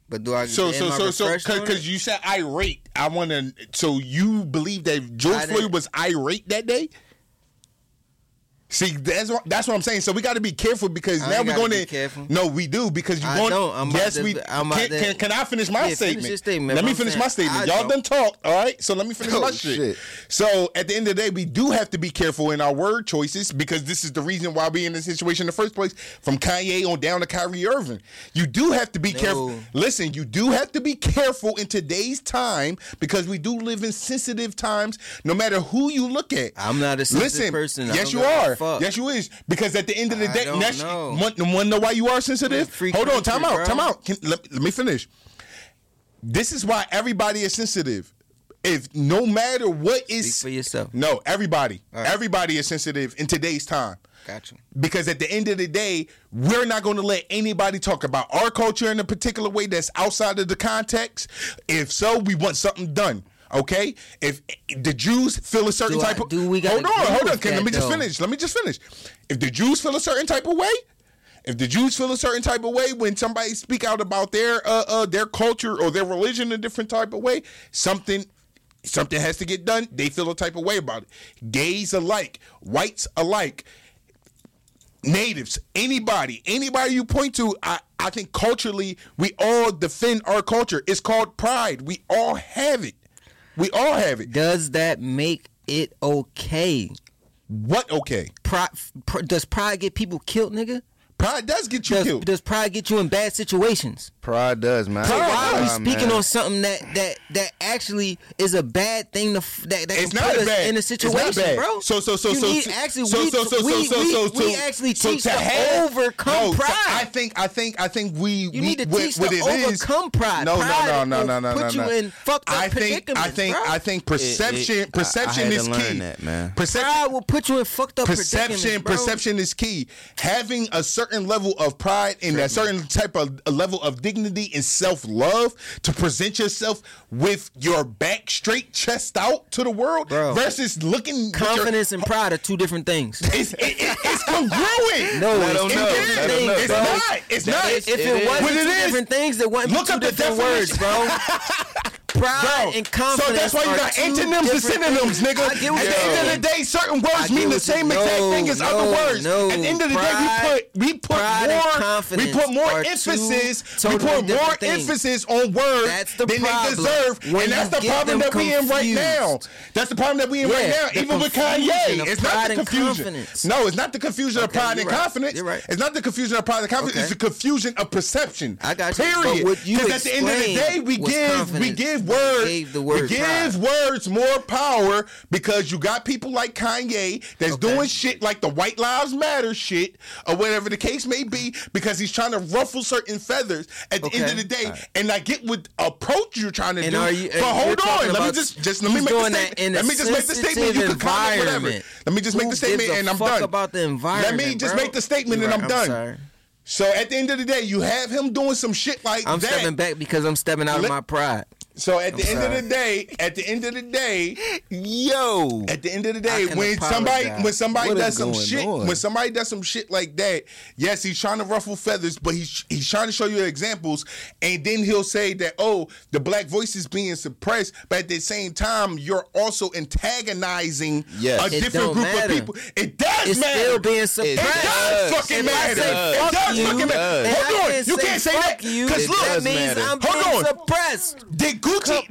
But do I? Because you said irate. I want to. So you believe that George Floyd was irate that day? See, that's what I'm saying. So we got to be careful because now we're going to. No, we do because you're going. Can I finish my statement? Finish statement? Let me finish my statement. Y'all done talked. All right, so let me finish my shit. So at the end of the day, we do have to be careful in our word choices because this is the reason why we in this situation in the first place. From Kanye on down to Kyrie Irving, you do have to be careful. Listen, you do have to be careful in today's time because we do live in sensitive times. No matter who you look at, I'm not a sensitive person. Yes, you are. Fuck. Yes, you is. Because at the end of the day, want to know why you are sensitive? Hold on, time out. Let me finish. This is why everybody is sensitive. If no matter what is... Speak for yourself. No, everybody. Right. Everybody is sensitive in today's time. Gotcha. Because at the end of the day, we're not going to let anybody talk about our culture in a particular way that's outside of the context. If so, we want something done. Okay, if the Jews feel a certain type of... Hold on. Let me just finish. If the Jews feel a certain type of way, when somebody speak out about their culture or their religion a different type of way, something has to get done. They feel a type of way about it. Gays alike, whites alike, natives, anybody you point to, I think culturally, we all defend our culture. It's called pride. We all have it. Does that make it okay? What okay? Does pride get people killed, nigga? Pride does get you killed. Does pride get you in bad situations? Pride does, man. Why are we speaking on something that actually is a bad thing that can put us in a situation, bro? So we actually teach to overcome pride. I think we need to teach to overcome pride. No. Put you in fucked up predicaments. I think perception is key. Pride will put you in fucked up predicaments. Perception is key. Having a certain level of pride and a certain type of level of dignity and self-love to present yourself with your back straight, chest out to the world, bro, versus looking... Confidence and pride are two different things. It's congruent. No, I don't know. It's not. It's not. If it wasn't two different things, it wouldn't be two different words, bro. Pride and confidence. So that's why you got antonyms and synonyms, nigga. At the end of the day, certain words mean the same exact thing as other words. At the end of the day, we put more emphasis on words than they deserve, and that's the problem that we in right now. Even with Kanye, it's not the confusion. No, it's not the confusion of pride and confidence. It's not the confusion of pride and confidence. It's the confusion of perception. I got you. Period. Because at the end of the day, we give words more power because you got people like Kanye that's doing shit like the White Lives Matter shit or whatever the case may be because he's trying to ruffle certain feathers at the end of the day. Right. And I get what approach you're trying to do. But hold on. Let me just make the statement. You can comment whatever. Let me just make the statement and I'm done. About the environment, let me just make the statement and I'm done. Sorry. So at the end of the day, you have him doing some shit like that. I'm stepping back because I'm stepping out of my pride. So at the end of the day, when somebody does some shit like that, yes, he's trying to ruffle feathers, but he's trying to show you examples, and then he'll say that, oh, the black voice is being suppressed, but at the same time, you're also antagonizing a different group of people. It does matter. It's still being suppressed. It does fucking matter. It does fucking matter. Hold on, you can't say that because look, that means I'm being suppressed.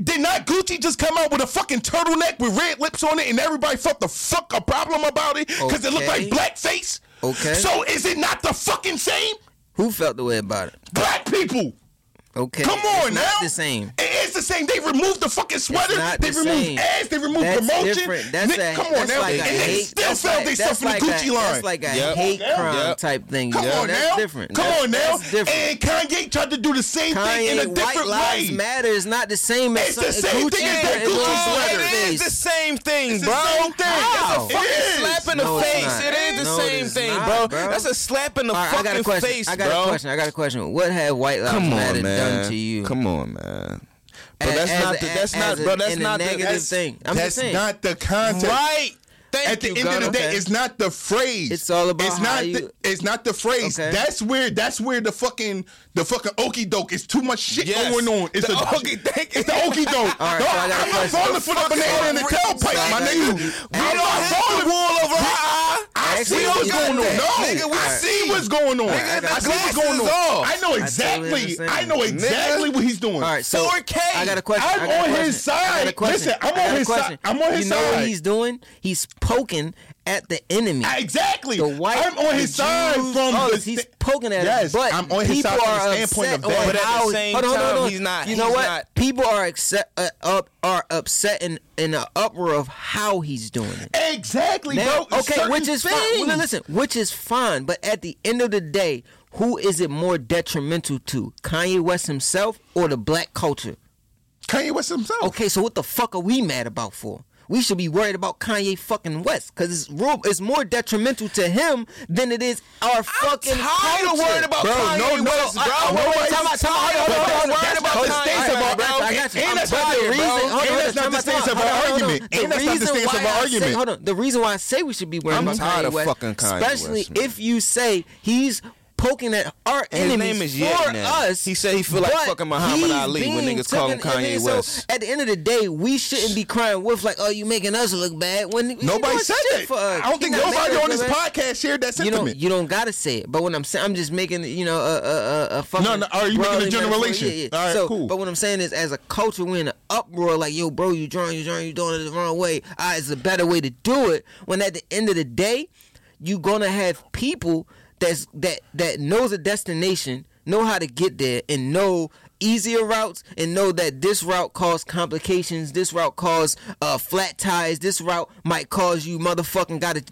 Did not Gucci just come out with a fucking turtleneck with red lips on it and everybody felt the fuck a problem about it because it looked like blackface? Okay. So is it not the fucking same? Who felt the way about it? Black people. Okay. Come on now. It's not the same. It is the same. They removed the fucking sweater. They removed ads. They removed promotion. Come on now. And they still sell themselves in the Gucci line. That's like a hate crime type thing. Come on now. Come on now. And Kanye tried to do the same thing in a different way. White Lives Matter is not the same as Gucci. It's the same thing as that Gucci sweater. It is the same thing, bro. That's a fucking slap in the face. It is the same thing, bro. That's a slap in the fucking face, bro. I got a question. What have White Lives Matter done to you? Come on, man. But that's not the negative thing. I'm just saying. Not the context. Right. At the end of the day, it's not the phrase. It's all about it's not the phrase. Okay. That's where the fucking okie doke is too much shit going on. It's the okie doke. It's the okie doke. Right, I'm not falling for the banana in the tailpipe, my nigga. We don't have the wool over our eye. I see what's going on. No, I see what's going on. I see what's going on. I know exactly what he's doing. 4K. I got a question. I'm on his side. Listen, I'm on his side. You know what he's doing? He's poking at the enemy. Exactly. I'm on his side from this. He's poking at us. But I'm on his side from the standpoint of that. But at the same time, he's not. You know what? People are upset and in an uproar of how he's doing it. Exactly, bro. Okay, which is fine. Listen, which is fine. But at the end of the day, who is it more detrimental to? Kanye West himself or the black culture? Kanye West himself. Okay, so what the fuck are we mad about for? We should be worried about Kanye fucking West because it's more detrimental to him than it is our fucking culture. I'm tired of worrying about Kanye West, bro. I'm worried about the stance of our argument. And that's not the stance of our argument. Hold on. The reason why I say we should be worried about Kanye West, especially if you say he's poking at our enemies for us. He said he feel like fucking Muhammad Ali when niggas call him Kanye West. So at the end of the day, we shouldn't be crying wolf like, oh, you making us look bad. When nobody said it. I don't think nobody on this podcast shared that sentiment. You don't gotta say it. But when I'm saying, I'm just making a fucking. No, are you making a generalization? Yeah. All right, so, cool. But what I'm saying is, as a culture, we're in an uproar like, yo, bro, you doing it the wrong way. Ah, it's a better way to do it. When at the end of the day, you gonna have people that knows a destination, know how to get there, and know easier routes, and know that this route causes complications, this route causes flat tires, this route might cause you motherfucking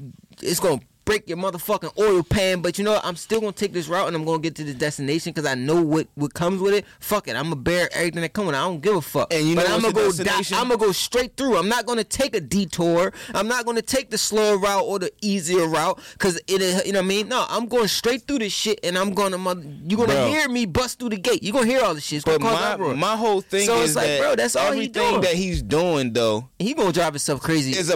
it's gonna break your motherfucking oil pan, but you know what? I'm still gonna take this route and I'm gonna get to the destination because I know what comes with it. Fuck it, I'm gonna bear everything that comes with it. I don't give a fuck. And I'm gonna go straight through. I'm not gonna take a detour. I'm not gonna take the slower route or the easier route because it. You know what I mean? No, I'm going straight through this shit, and I'm gonna. You're gonna hear me bust through the gate. You're gonna hear all this shit. It's gonna cause my whole thing is that, bro, that's all everything that he's doing though. He gonna drive himself crazy. It's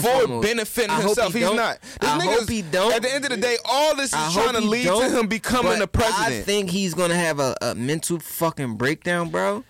for benefiting himself. He's not. Hope he don't. At the end of the day, all this is trying to lead to him becoming the president. I think he's going to have a mental fucking breakdown, bro.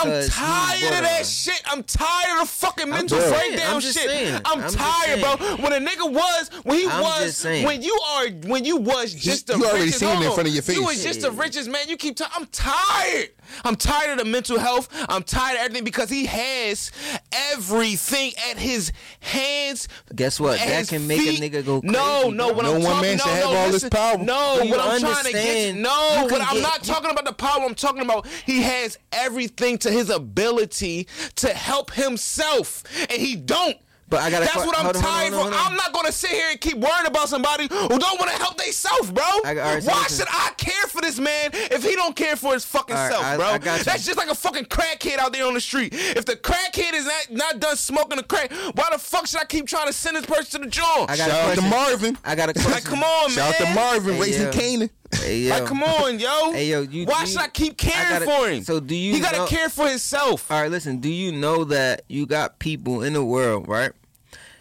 I'm tired of that shit. I'm tired of fucking mental breakdown shit. I'm tired, bro. When a nigga was, when he was, when you was just the richest, you already seen it in front of your face. You was just the richest man. You keep talking. I'm tired. I'm tired of the mental health. I'm tired of everything because he has everything at his hands. Guess what? That can make a nigga go crazy. No, when I'm talking, one man should have all this power. No, what I'm trying to get. No, but I'm not talking about the power. I'm talking about he has everything to his ability to help himself, and he don't. But I gotta. That's what I'm tired of. I'm not gonna sit here and keep worrying about somebody who don't want to help themselves, bro. Why should I care for this man if he don't care for his fucking self, bro? That's just like a fucking crackhead out there on the street. If the crackhead is not done smoking the crack, why the fuck should I keep trying to send this person to the joint? Shout out to Marvin. I got a question. Like, come on, man. Shout out to Marvin, raising Canaan. Hey, like, come on, yo. Hey, yo, why should I keep caring for him? So do you? He gotta care for himself. All right, listen. Do you know that you got people in the world, right?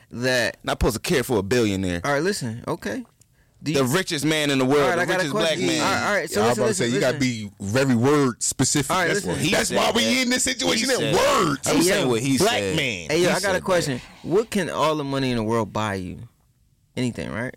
That not supposed to care for a billionaire. All right, listen. Okay. The richest man in the world, the richest black man. All right. So I was about to say, you got to be very word specific. All right, that's why we in this situation. Words. I'm saying what he said. Black man. Hey, yo, I got a question. What can all the money in the world buy you? Anything, right?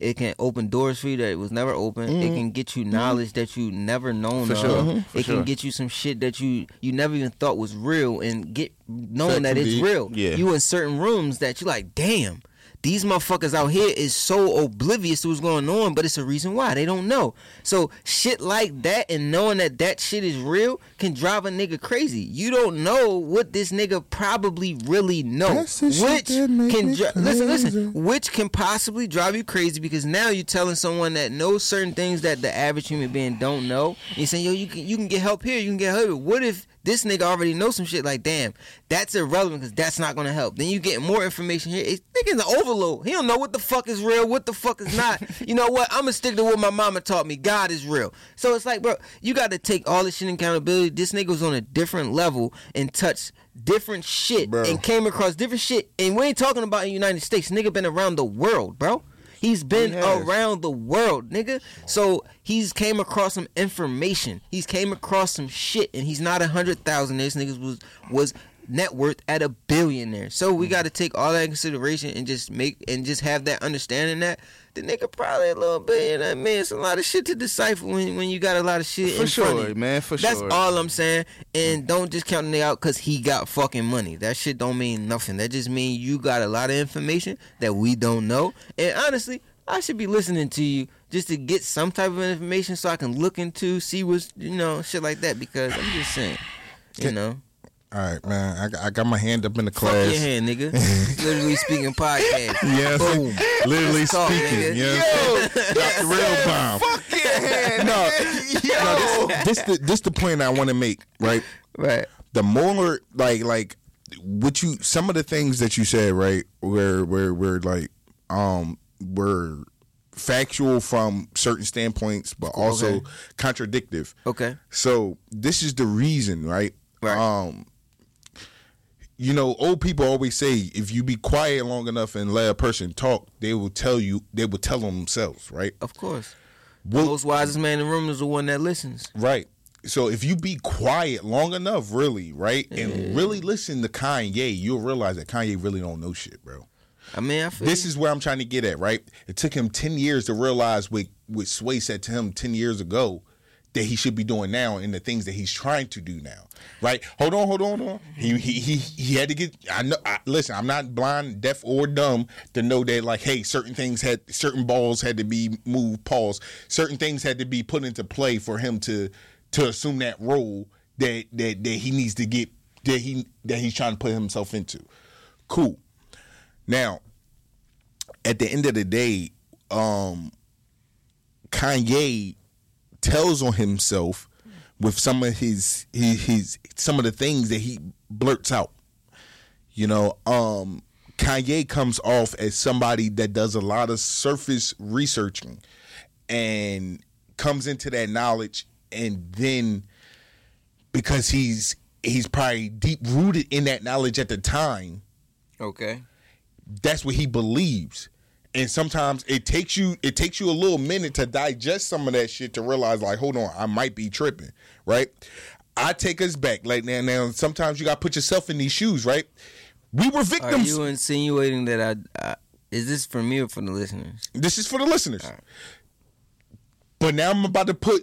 It can open doors for you that it was never open. Mm-hmm. It can get you knowledge that you never known for of. Sure. Mm-hmm. It can get you some shit that you never even thought was real and get knowing that it's real. Yeah. You in certain rooms that you like, damn, These motherfuckers out here is so oblivious to what's going on, but it's a reason why. They don't know. So shit like that and knowing that that shit is real can drive a nigga crazy. You don't know what this nigga probably really knows. Which can which can possibly drive you crazy because now you're telling someone that knows certain things that the average human being don't know. And you're saying, yo, you can get help here, you can get help here. What if this nigga already knows some shit? Like, damn, that's irrelevant because that's not going to help. Then you get more information here. It's nigga's an overload. He don't know what the fuck is real, what the fuck is not. You know what? I'm going to stick to what my mama taught me. God is real. So it's like, bro, you got to take all this shit in accountability. This nigga was on a different level and touched different shit and came across different shit. And we ain't talking about in the United States. Nigga been around the world, bro. He's been around the world, nigga. So he's came across some information. He's came across some shit, and he's not 100,000. This nigga was net worth at $1 billion. So we got to take all that in consideration and just have that understanding that the nigga probably a little billionaire, man. It's a lot of shit to decipher when you got a lot of shit for in sure, front of you. Man. For That's sure. That's all I'm saying. And don't just count the nigga out because he got fucking money. That shit don't mean nothing. That just means you got a lot of information that we don't know. And honestly, I should be listening to you just to get some type of information so I can look into, see what's, you know, shit like that. Because I'm just saying, you know. All right, man. I got my hand up in the class. Fuck your hand, nigga. Literally speaking podcast. Yes. Boom. Literally talk, speaking. Nigga. Yes. Yo, that's real bomb. Fuck your hand. No, this the point I want to make, right? Right. The more like what you, some of the things that you said, right, were factual from certain standpoints, but also contradictive. Okay. So this is the reason, right? Right. You know, old people always say if you be quiet long enough and let a person talk, they will tell themselves, right? Of course. The most wisest man in the room is the one that listens. Right. So if you be quiet long enough, really, right, and really listen to Kanye, you'll realize that Kanye really don't know shit, bro. I mean, I feel this is where I'm trying to get at, right? It took him 10 years to realize what Sway said to him 10 years ago that he should be doing now and the things that he's trying to do now. Right? Hold on. He had to get, I know. Listen, I'm not blind, deaf, or dumb to know that, like, hey, certain balls had to be moved, paused. Certain things had to be put into play for him to assume that role that he needs to get, that he's trying to put himself into. Cool. Now, at the end of the day, Kanye tells on himself with some of his some of the things that he blurts out. You know, Kanye comes off as somebody that does a lot of surface researching and comes into that knowledge, and then because he's probably deep rooted in that knowledge at the time. Okay. That's what he believes. And sometimes it takes you a little minute to digest some of that shit to realize, like, hold on, I might be tripping, right? I take us back. Like, now sometimes you got to put yourself in these shoes, right? We were victims. Are you insinuating that is this for me or for the listeners? This is for the listeners. Right. But now I'm about to put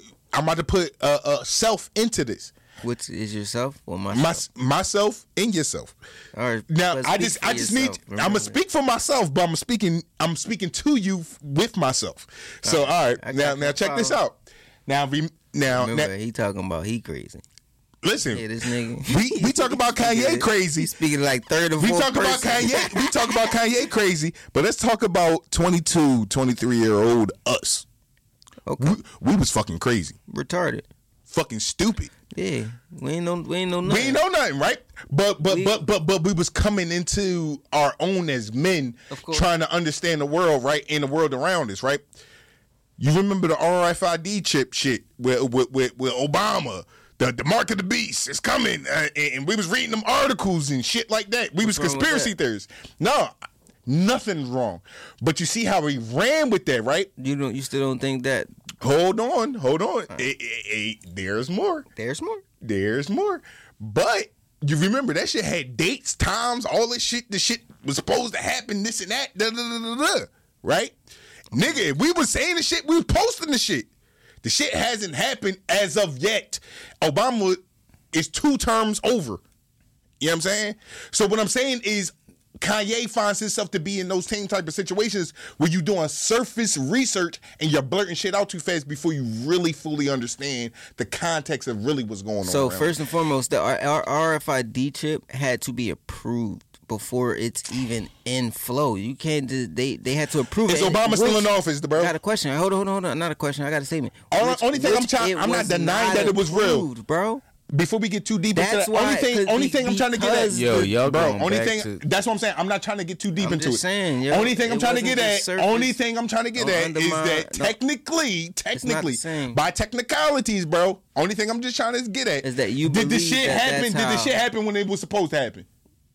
self into this. Which is yourself or myself? Myself and yourself. All right. Now I just need. Remember, I'm gonna speak for myself, but I'm speaking to you with myself. So all right. Now check this out. Now, he talking about he crazy. Listen, yeah, this nigga. We talk about Kanye crazy. He's speaking like third or fourth person. We talk about Kanye crazy, but let's talk about 22, 23-year-old us. Okay. We was fucking crazy, retarded, fucking stupid. Yeah, we ain't know nothing. We ain't know nothing, right? But we was coming into our own as men, trying to understand the world, right, and the world around us, right? You remember the RFID chip shit with Obama, the mark of the beast is coming, and we was reading them articles and shit like that. We was conspiracy theorists. No, nothing's wrong. But you see how he ran with that, right? You still don't think that? Hold on. Right. There's more. But you remember that shit had dates, times, all this shit. The shit was supposed to happen, this and that, right? Nigga, if we was saying the shit, we was posting the shit. The shit hasn't happened as of yet. Obama is 2 terms over. You know what I'm saying? So what I'm saying is Kanye finds himself to be in those same type of situations where you're doing surface research and you're blurting shit out too fast before you really fully understand the context of really what's going on. So first and foremost, the RFID chip had to be approved before it's even in flow. You can't. They had to approve it. Is Obama still in office, bro? I got a question. Hold on. Not a question. I got a statement. Only thing I'm not denying that it was real, bro. Before we get too deep into that, only thing I'm trying to get at, that's what I'm saying. I'm not trying to get too deep into it. Only thing I'm trying to get at is that technically, by technicalities, bro. Only thing I'm just trying to get at is that you did this shit happen? Did the shit happen when it was supposed to happen?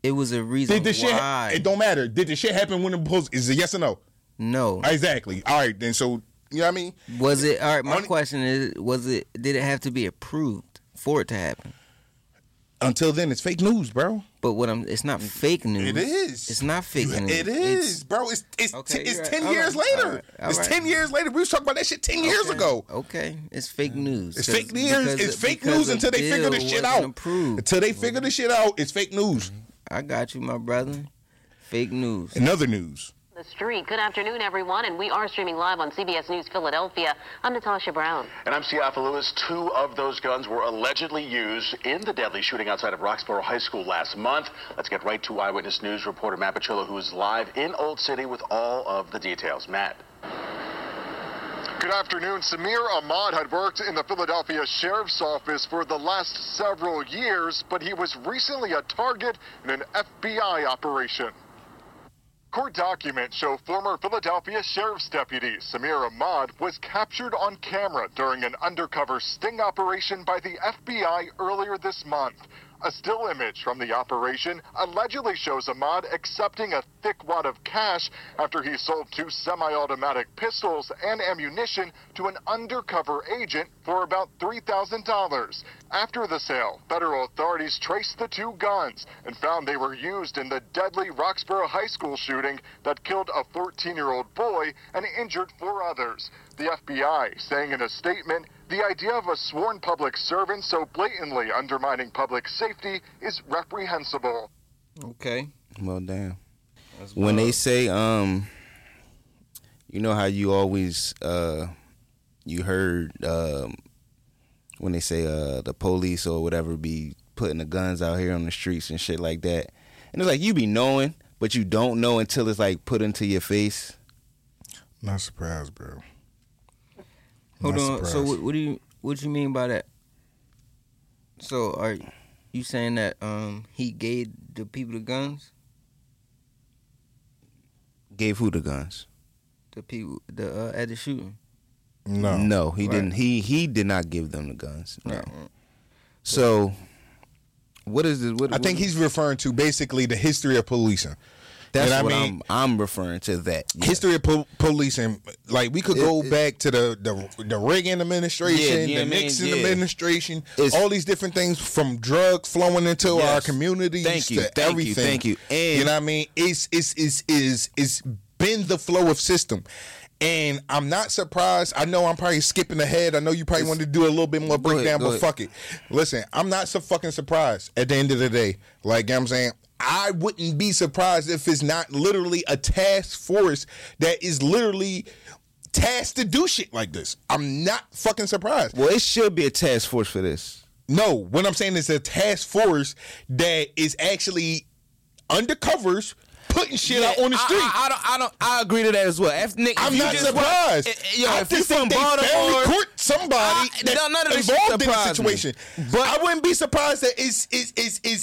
It was a reason did the why. It don't matter. Did the shit happen when it was supposed? Is it yes or no? No. Exactly. All right. Then so you know what I mean. Was it all right? My question is: was it? Did it have to be approved for it to happen? Until then, it's fake news, bro. But it's not fake news. It is. It's not fake news. It is, bro. It's 10 years later. It's 10 years later. We was talking about that shit 10 years ago. Okay, it's fake news. It's fake news. It's fake news until they figure this shit out. Until they figure this shit out, it's fake news. I got you, my brother. Fake news. Another news. The street. Good afternoon, everyone, and we are streaming live on CBS News Philadelphia. I'm Natasha Brown. And I'm Ciafa Lewis. Two of those guns were allegedly used in the deadly shooting outside of Roxborough High School last month. Let's get right to Eyewitness News reporter Matt Pachillo, who is live in Old City with all of the details. Matt. Good afternoon. Samir Ahmad had worked in the Philadelphia Sheriff's Office for the last several years, but he was recently a target in an FBI operation. Court documents show former Philadelphia Sheriff's Deputy Samir Ahmad was captured on camera during an undercover sting operation by the FBI earlier this month. A still image from the operation allegedly shows Ahmad accepting a thick wad of cash after he sold two semi-automatic pistols and ammunition to an undercover agent for about $3,000. After the sale, federal authorities traced the two guns and found they were used in the deadly Roxborough High School shooting that killed a 14-year-old boy and injured four others. The FBI saying in a statement, the idea of a sworn public servant so blatantly undermining public safety is reprehensible. Okay. Well, damn. When they say, you know how you always, you heard, when they say the police or whatever be putting the guns out here on the streets and shit like that. And it's like you be knowing, but you don't know until it's like put into your face. Not surprised, bro. Hold on. Surprised. So what do you mean by that? So are you saying that he gave the people the guns? Gave who the guns? The people at the shooting. No, he didn't. He did not give them the guns. No. Right. So, what is this? I think he's referring to basically the history of policing. That's and what I mean, I'm referring to that. Yeah. History of policing. Like, we could go back to the Reagan administration, the Nixon administration, all these different things from drugs flowing into our communities to everything. Thank you. And you know what I mean? It's been the flow of system. And I'm not surprised. I know I'm probably skipping ahead. I know you probably wanted to do a little bit more breakdown, but fuck it. Listen, I'm not so fucking surprised at the end of the day. Like, you know what I'm saying? I wouldn't be surprised if it's not literally a task force that is literally tasked to do shit like this. I'm not fucking surprised. Well, it should be a task force for this. No, what I'm saying is a task force that is actually undercovers putting shit out on the street. I agree to that as well. I'm not surprised. I just think they fairly court somebody that's involved in the situation. But I wouldn't be surprised that it's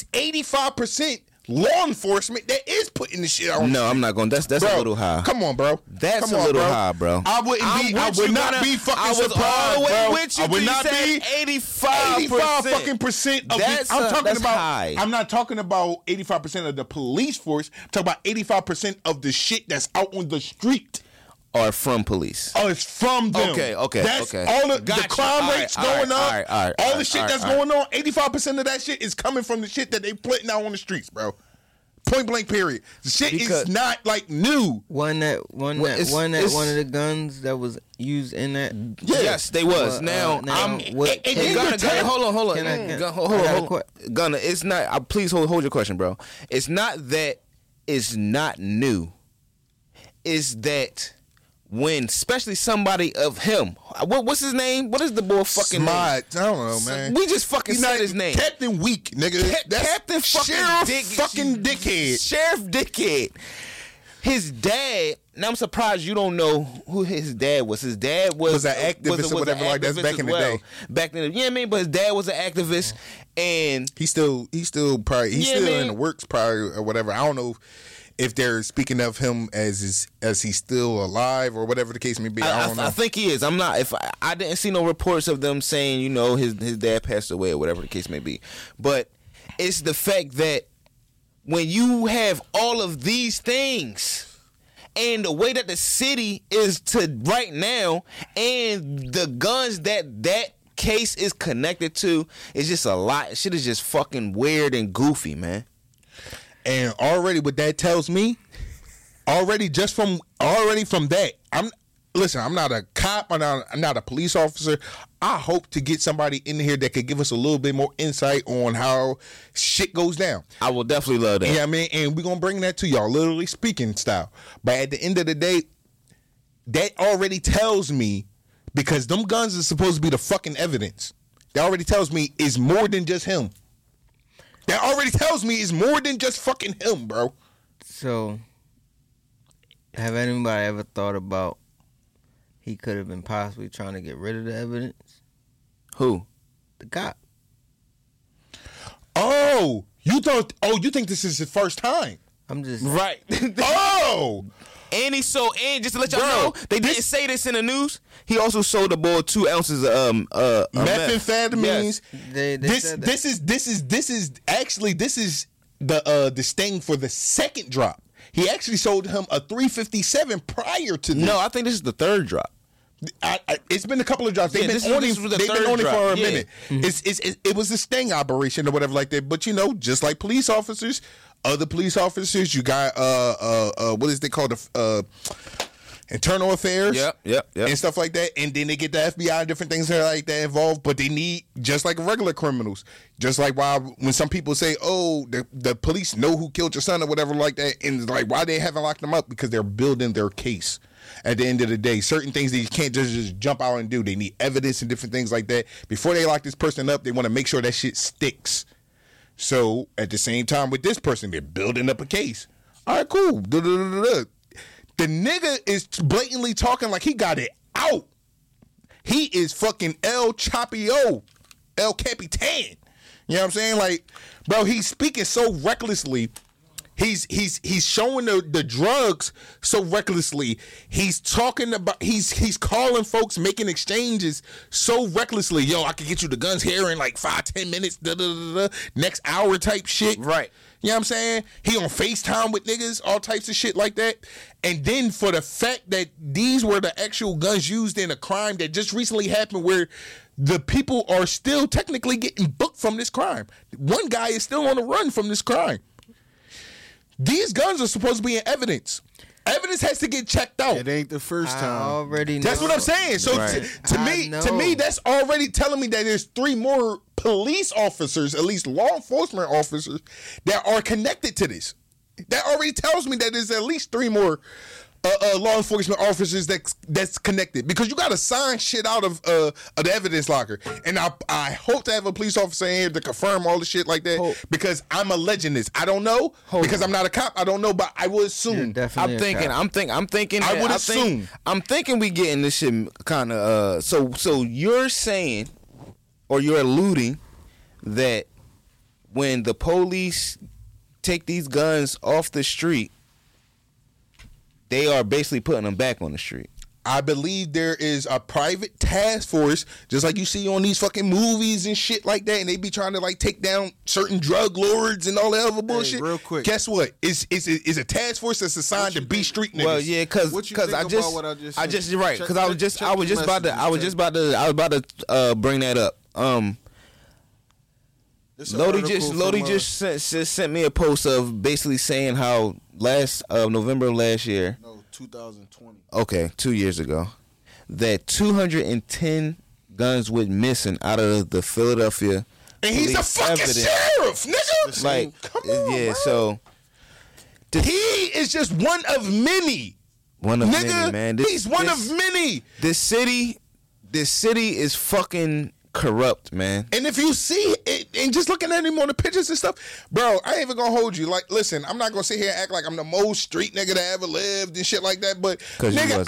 85% law enforcement that is putting the shit out. No, I'm not going. That's bro, a little high. Come on, bro. That's a little high, bro. I would not be fucking surprised, bro. I would not be 85 fucking percent of that's the. That's about. High. I'm not talking about 85% of the police force. I'm talking about 85% of the shit that's out on the street. Or from police. Oh, it's from them. Okay. That's all the crime rates going up. All the shit that's going on, 85% of that shit is coming from the shit that they putting out on the streets, bro. Point blank, period. The shit is not like new. One of the guns that was used in that. Yes, they was. Hold on. Gunner, it's not. Please hold your question, bro. It's not that. is not new is that when, especially somebody of him, what's his name? What is the boy fucking Smod, name? I don't know, man. We just fucking said his name. Captain Weak, nigga. Captain fucking Sheriff fucking Dickhead. Sheriff Dickhead. His dad. Now I'm surprised you don't know who his dad was. His dad was an activist or whatever like that back in the day. Back in the, you know what I mean? But his dad was an activist, and he's still in the works probably or whatever. I don't know if they're speaking of him as he's still alive or whatever the case may be. I don't know. I think he is. I'm not. If I didn't see no reports of them saying, you know, his dad passed away or whatever the case may be. But it's the fact that when you have all of these things. And the way that the city is to right now, and the guns that case is connected to, it's just a lot. Shit is just fucking weird and goofy, man. And already, what that tells me, already from that, I'm not a cop. I'm not a police officer. I hope to get somebody in here that could give us a little bit more insight on how shit goes down. I will definitely love that. Yeah, you know I mean, and we're gonna bring that to y'all, literally speaking style. But at the end of the day, that already tells me, because them guns are supposed to be the fucking evidence. That already tells me it's more than just him. That already tells me it's more than just fucking him, bro. So, have anybody ever thought about? He could have been possibly trying to get rid of the evidence. Who? The cop. Oh, you think this is his first time? I'm just right. Oh, and he sold. And just to let y'all know, they didn't say this in the news. He also sold the boy 2 ounces of methamphetamines. Yes. They said that. This is the sting for the second drop. He actually sold him a 357 prior to this. No, I think this is the third drop. It's been a couple of drops. They've been on him for a minute. Mm-hmm. It was a sting operation or whatever like that. But you know, just like police officers, other police officers, you got what is they called internal affairs, and stuff like that. And then they get the FBI and different things that are like that involved. But they need, just like regular criminals, just like why when some people say, oh, the police know who killed your son or whatever like that, and it's like, why they haven't locked them up? Because they're building their case. At the end of the day, certain things that you can't just jump out and do. They need evidence and different things like that. Before they lock this person up, they want to make sure that shit sticks. So at the same time with this person, they're building up a case. All right, cool. The nigga is blatantly talking like he got it out. He is fucking El Chapio, El Capitan. You know what I'm saying? Like, bro, he's speaking so recklessly. He's showing the drugs so recklessly. He's talking about he's calling folks, making exchanges so recklessly. Yo, I can get you the guns here in like 5-10 minutes, next hour type shit. Right. You know what I'm saying? He on FaceTime with niggas, all types of shit like that. And then for the fact that these were the actual guns used in a crime that just recently happened where the people are still technically getting booked from this crime. One guy is still on the run from this crime. These guns are supposed to be in evidence. Evidence has to get checked out. It ain't the first time. I already know. That's what I'm saying. So right. to me, that's already telling me that there's 3 more police officers, at least law enforcement officers, that are connected to this. That already tells me that there's at least 3 more law enforcement officers that's connected, because you got to sign shit out of the evidence locker. And I hope to have a police officer in here to confirm all the shit like that, because I'm alleging this. I don't know because I'm not a cop. I don't know, but I would assume. I'm thinking we getting this shit kind of. So you're saying, or you're alluding, that when the police take these guns off the street, they are basically putting them back on the street. I believe there is a private task force, just like you see on these fucking movies and shit like that, and they be trying to like take down certain drug lords and all that other bullshit. Real quick, guess what? It's a task force that's assigned to B Street niggas. Well, yeah, because I was about to bring that up. Lodi just sent me a post of basically saying how last November of last year, no, 2020. Okay, 2 years ago, that 210 guns went missing out of the Philadelphia. And he's a fucking sheriff, nigga. Like, come on, yeah, bro. So He is just one of many. One of many, man. He's one of many. This city is fucking corrupt, man. And if you see it, and just looking at him on the pictures and stuff, bro, I ain't even gonna hold you. Like, listen, I'm not gonna sit here and act like I'm the most street nigga that ever lived and shit like that. But nigga,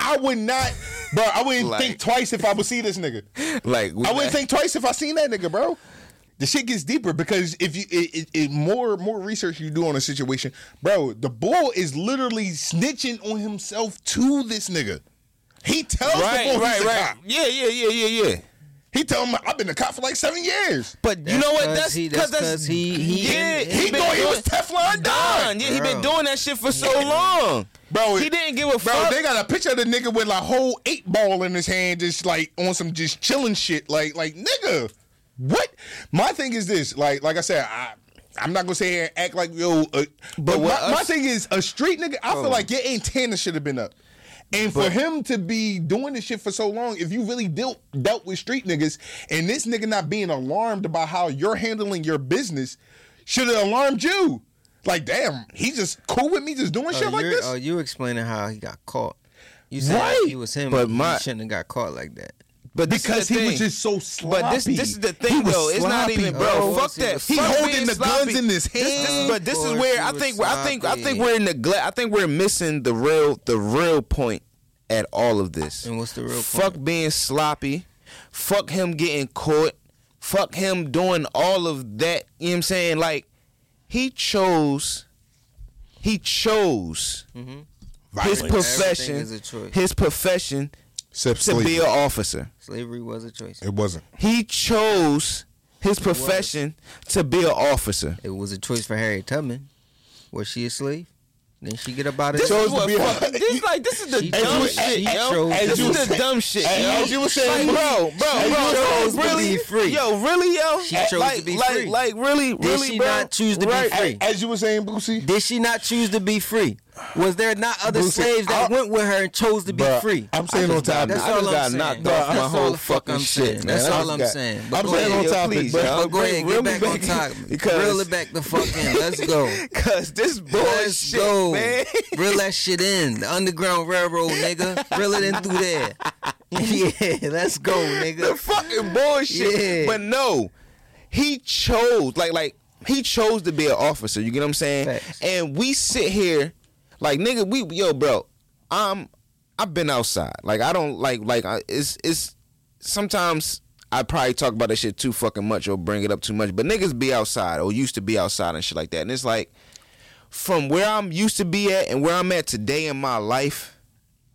I would not, bro. I wouldn't like, think twice if I would see this nigga. Like, I wouldn't think twice if I seen that nigga, bro. The shit gets deeper because if you more research you do on a situation, bro, the bull is literally snitching on himself to this nigga. He tells the bull he's a cop. Yeah. He told him, I've been a cop for like 7 years. But you know what? That's because he thought he was Teflon Don. Yeah, he been doing that shit for so long. Bro, he didn't give a fuck. Bro, they got a picture of the nigga with like whole 8-ball in his hand, just like on some just chilling shit. Like nigga, what? My thing is this. Like I said, I'm not gonna sit here and act like yo. But my thing is, a street nigga, I feel like your antenna should have been up. And for him to be doing this shit for so long, if you really dealt with street niggas, and this nigga not being alarmed about how you're handling your business, should have alarmed you. Like, damn, he just cool with me just doing shit like this? Oh, you explaining how he got caught. You said he was him, but he shouldn't have got caught like that. But because he was just so sloppy. But this is the thing, though. It's not even, bro. Fuck that. He holding the guns in his hand. But this is where I think we're neglect. I think we're missing the real point at all of this. And what's the real point? Fuck being sloppy. Fuck him getting caught. Fuck him doing all of that. You know what I'm saying? Like he chose his profession. To be an officer. Slavery was a choice. It wasn't. He chose his profession to be an officer. It was a choice for Harriet Tubman. Was she a slave? Then she get up out of this. This is the dumb shit, yo. This is the dumb shit. As you were saying, bro, really free. Yo, really, yo. She chose to be free. Like, really, did really, she not choose to be free? As you were saying, Boosie. Did she not choose to be free? Was there not other slaves that went with her and chose to be free? I'm saying on topic. That's all I'm saying. I just got knocked off my whole fucking shit, man. That's all I'm saying. I'm saying on topic, but go ahead, get back on topic. Reel it back the fuck in. Let's go. Cause this bullshit, man. Reel that shit in. The Underground Railroad, nigga. Reel it in through there. Yeah, let's go, nigga. The fucking bullshit. Yeah. But no, he chose. Like he chose to be an officer. You get what I'm saying? Facts. And we sit here. Like nigga, bro. I've been outside. Like I don't like. It's sometimes I probably talk about that shit too fucking much or bring it up too much. But niggas be outside or used to be outside and shit like that. And it's like from where I'm used to be at and where I'm at today in my life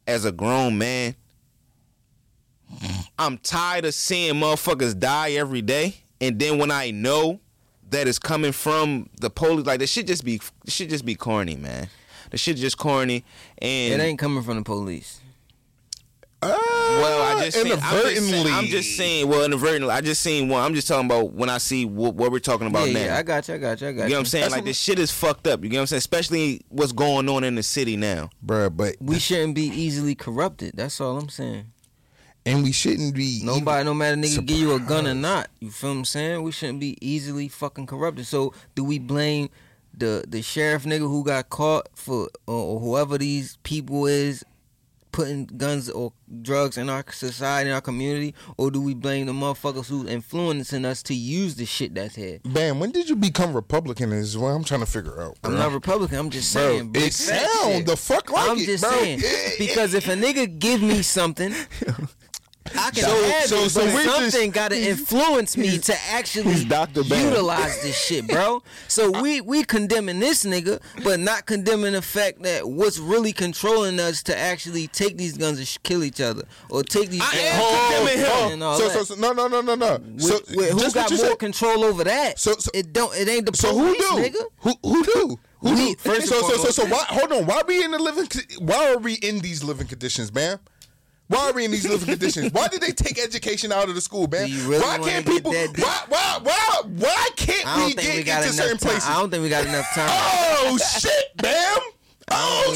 as a grown man, I'm tired of seeing motherfuckers die every day. And then when I know that it's coming from the police, like this shit just be corny, man. The shit just corny, and it ain't coming from the police. Inadvertently. I just seen one. I'm just talking about when I see what we're talking about now. Yeah, I got you. You know what I'm saying? That's like, this shit is fucked up. You know what I'm saying? Especially what's going on in the city now. Bruh, but we shouldn't be easily corrupted. That's all I'm saying. And we shouldn't be... Nobody, no matter nigga, give you a gun or not. You feel what I'm saying? We shouldn't be easily fucking corrupted. So, do we blame... The sheriff nigga who got caught for or whoever these people is putting guns or drugs in our society, in our community, or do we blame the motherfuckers who's influencing us to use the shit that's here? Bam, when did you become Republican is what I'm trying to figure out, bro. I'm not Republican, I'm just saying, bro. It sound the fuck like I'm just saying, because if a nigga give me something... I can but something got to influence me to actually utilize this shit, bro. So we condemning this nigga, but not condemning the fact that what's really controlling us to actually take these guns and kill each other or take these. I am condemning him. And all no. Who got more control over that? So it ain't the police, nigga. Who do? Why? Hold on. Why are we in these living conditions, man? Why are we in these living conditions? Why did they take education out of the school, man? Really why can't we get into certain places? I don't think we got enough time. Oh shit, man. I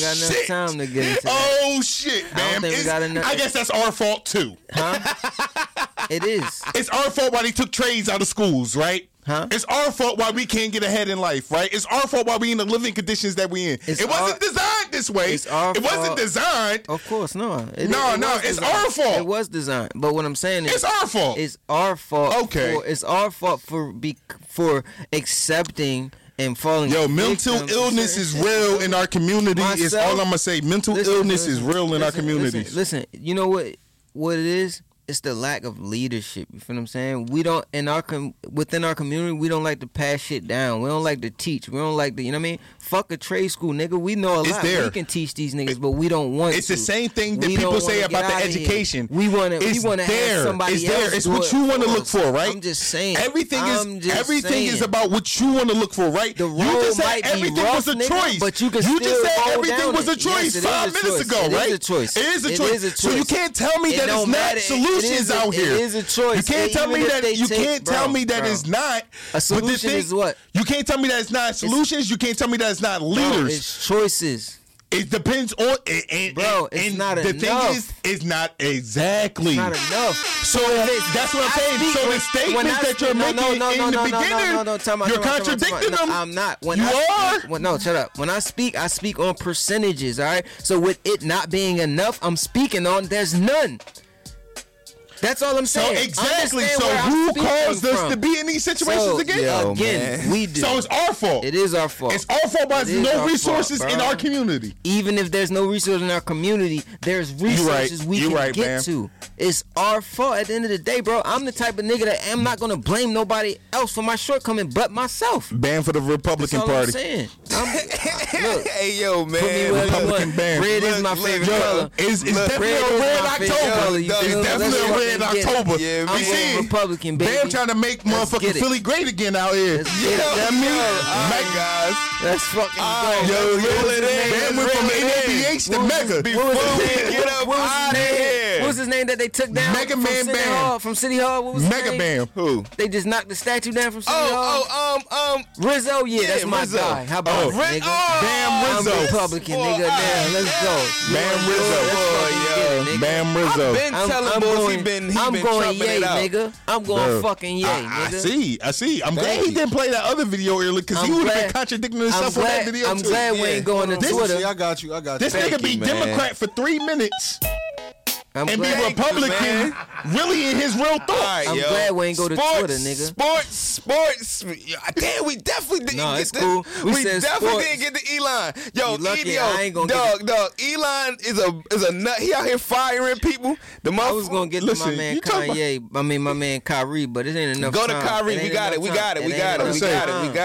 guess that's our fault too. Huh? It is. It's our fault why they took trades out of schools, right? Huh? It's our fault why we can't get ahead in life, right? It's our fault why we in the living conditions that we in. It wasn't designed this way. It wasn't designed. Of course, no. It's our fault. It was designed. But what I'm saying is... It's our fault. Okay. It's our fault for accepting... and falling. Yo, mental illness is real in our community. Is all I'm going to say. Mental illness is real in our communities. You know what it is? It's the lack of leadership. You feel what I'm saying? We don't, within our community, we don't like to pass shit down. We don't like to teach. We don't like to, you know what I mean? Fuck a trade school, nigga. We know a lot. We can teach these niggas, but we don't want to. It's the same thing that people say about the education. We want to have somebody else. It's what you want to look for, right? I'm just saying. Everything is about what you want to look for, right? The road might be rough, nigga, but you can still roll down it. You just said everything was a choice 5 minutes ago, right? It is a choice. So you can't tell me that it's not solution. It is a choice. You can't tell me that it's not. A solution is what? You can't tell me that it's not solutions. You can't tell me that it's not leaders. Bro, it's choices. It depends on. It's not enough. It's not enough. So that's what I'm saying. So the statements that you're making in the beginning, you're contradicting them. I'm not. Shut up. When I speak on percentages. All right. So with it not being enough, I'm speaking on there's none. That's all I'm saying. So exactly. So who caused us to be in these situations again? Yo, again, we do. So it's our fault. It is our fault. It's our fault by no resources in our community. Even if there's no resources in our community, there's resources we can get to. It's our fault at the end of the day, bro. I'm the type of nigga that I'm not going to blame nobody else for my shortcoming but myself. Ban for the Republican Party. That's all I'm saying. Look, hey, yo, man. Republican ban. Red is my favorite color. It's definitely a red October. It's definitely a red in October. Yeah, I'm see, Republican, baby. Bam trying to make motherfucking Philly great again out here. Guys. Let's fucking go. Bam went from NABH to Mecca. What was his name that they took down? Mega Man Bam. From City Hall? What was his name? Mega Bam. Who? They just knocked the statue down from City Hall. Rizzo? Yeah, that's my guy. How about it, nigga? Bam Rizzo. I'm Republican, nigga. Damn, let's go. Bam Rizzo. Bam Rizzo. I've been telling boys he been. I'm going yay, nigga. I'm going fucking yay, nigga. I see. I'm glad he didn't play that other video earlier because he would have been contradicting himself on that video too. I'm glad we ain't going to Twitter. I got you. This nigga be Democrat for 3 minutes and be Republican really in his real thoughts. Right, I'm glad we ain't go to Twitter, nigga. Sports. Damn, we definitely didn't get this. Cool. We definitely didn't get to Elon. Elon is a nut. He out here firing people. I was going to get to my man Kanye. My man Kyrie, but it ain't enough. Go to Kyrie. We got it.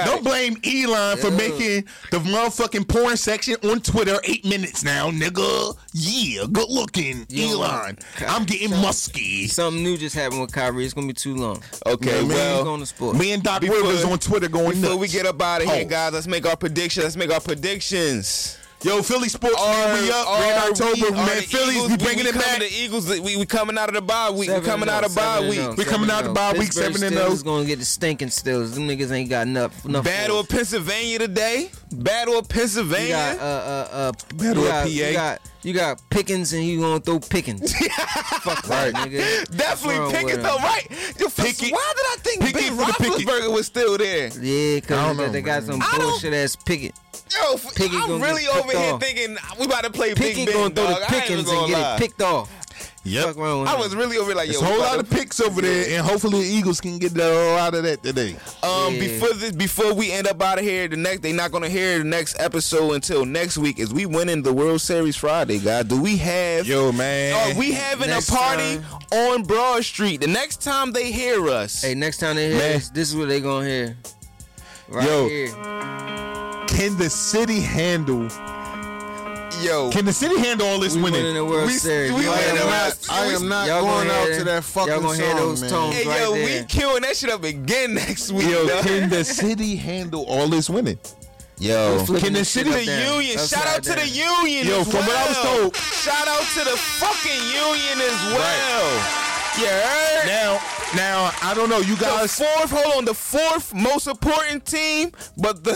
Don't blame Elon for making the motherfucking porn section on Twitter 8 minutes now, nigga. Yeah, good looking, Elon. I'm getting musky. Something new just happened with Kyrie. It's going to be too long. Okay, well, me and Doc Rivers on Twitter going nuts. Before we get up out of here, guys, let's make our predictions. Yo, Philly sports, we up. Red October, man. Phillies, we bringing it back. The Eagles, we coming out of the bye week. We coming out of bye week. We coming out of bye week 7-0. Steelers going to get the stinking Steelers. Them niggas ain't got enough. Battle of Pennsylvania today. Battle of PA. You got Pickens and you gonna throw Pickens. Fuck right, nigga. Definitely Pickens though, right? Why did I think Ben Roethlisberger was still there? Yeah, because they got some bullshit ass Pickett. Yo, I'm really over here thinking we about to play Big Ben. Pickett gonna throw the Pickens and get it picked off. Yep. I was really over like, there's a whole lot of picks over there, and hopefully the Eagles can get the whole lot of that today. Before we end up out of here, they not gonna hear the next episode until next week. Is we winning the World Series Friday, guys? Do we have? Yo, man, are we having a party on Broad Street? The next time they hear us, this is what they gonna hear. Right here. Can the city handle all this winning? We winning the World Series. I am not going out to that fucking song, man. Y'all gonna hear those tones we killing that shit up again next week. Can the city handle all this winning? Can the city Union? Shout out to the Union. From what I was told. Shout out to the fucking Union as well. Right. Yeah. Now I don't know. You guys, the fourth most important team, but the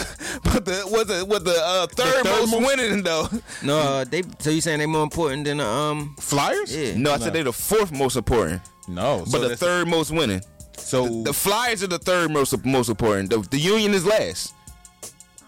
third most winning though. No, so you saying they more important than the Flyers? Yeah. No, I said they the fourth most important. No, but the third most winning. So the Flyers are the third most important. The Union is last.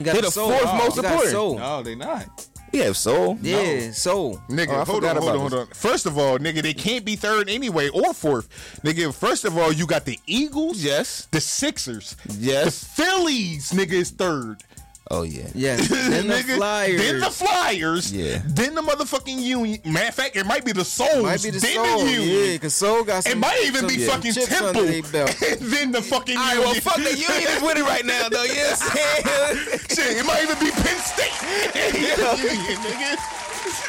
They're the fourth most important. No, they not. Yeah, soul. Yeah, no. Soul. Nigga, hold on. First of all, nigga, they can't be third anyway or fourth. Nigga, first of all, you got the Eagles. Yes. The Sixers. Yes. The Phillies, nigga, is third. Oh, yeah. Yeah. Then the nigga, Flyers. Then the Flyers. Yeah. Then the motherfucking Union. Matter of fact, it might be the Souls. It might be the then Soul. The Union. Yeah, because Soul got some. It might even be fucking Temple. And then the fucking Union. All right, well, fuck the Union is winning right now, though. You know what I'm saying? Shit, it might even be Penn State.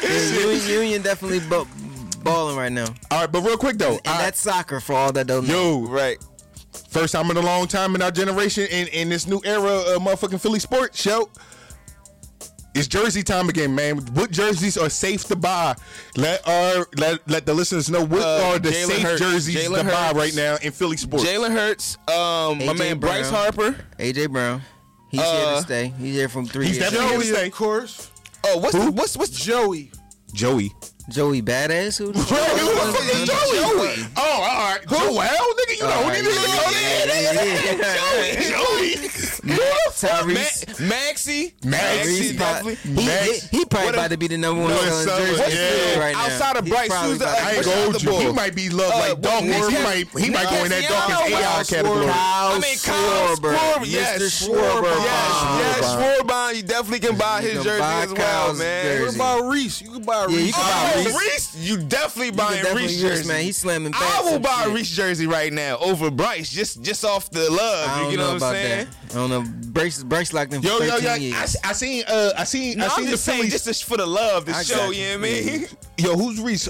Union, nigga. Union definitely balling right now. All right, but real quick, though. And that's soccer for all that don't know. Yo. Right. First time in a long time in our generation, in this new era of motherfucking Philly sports, yo. It's jersey time again, man. What jerseys are safe to buy? Let the listeners know what are the Jalen safe Hurts. Jerseys Jalen to Hurts. Buy right now in Philly sports. Jalen Hurts, my man Brown. Bryce Harper. AJ Brown. He's here to stay. He's here from 3 years. He's definitely here to stay. Of course. Oh, what's Joey? Joey Badass? Who the fuck is Joey? Oh, all right. Well, nigga, you know who these niggas are. Joey. Tyrese. Maxie. He probably about to be the number one on the jersey right now. Outside of Bryce, who's the other boy? He might be loved like Dawkins. He might go in that Dawkins AI category. I mean, Kyle Schwarber. Yes, Schwarber. Yes, Schwarber. You definitely can buy his jersey as well, man. What about Reese? You can buy Reese. Reese, you definitely buying Reese jersey, man. He's slamming. I will buy a Reese jersey right now over Bryce, just off the love. You know what I'm saying? That. I don't know. Bryce locked in for 13 years. I seen. No, I seen just for the love, the show. You know what I mean? Yo, who's Reese?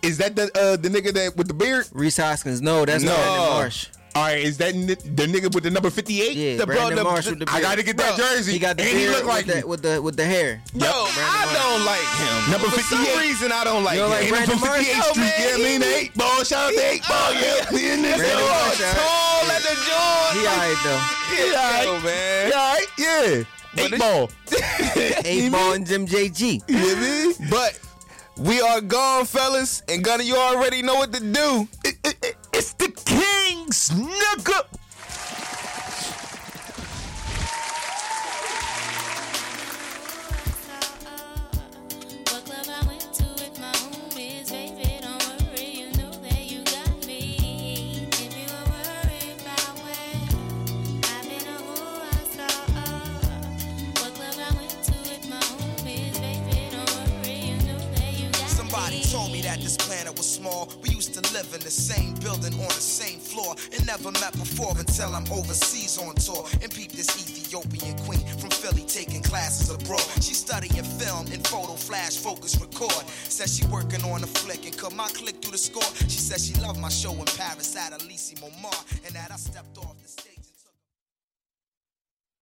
Is that the nigga that with the beard? Reese Hoskins. No, that's Brandon Marshall. All right, is that the nigga with the number 58? Yeah, Brandon Marshall with the beard. I gotta get that jersey. He got the beard with the hair. Yo, I don't like him. Number 58. For some reason, I don't like him. You don't like Brandon Marshall, man. Yeah, lean the 8-ball. Shout out to 8-ball. Yeah, lean this. Tall at the jaw. He all right, though. He all right, yeah. 8-ball. 8-ball and Jim J.G. You know what I mean? But we are gone, fellas. And Gunner, you already know what to do. It's the Kings, nigga. This planet was small. We used to live in the same building on the same floor and never met before until I'm overseas on tour and peep this Ethiopian queen from Philly taking classes abroad. She studying film and photo flash focus record. Said she working on a flick and cut my click through the score. She said she loved my show in Paris at Elise Momar and that I stepped off.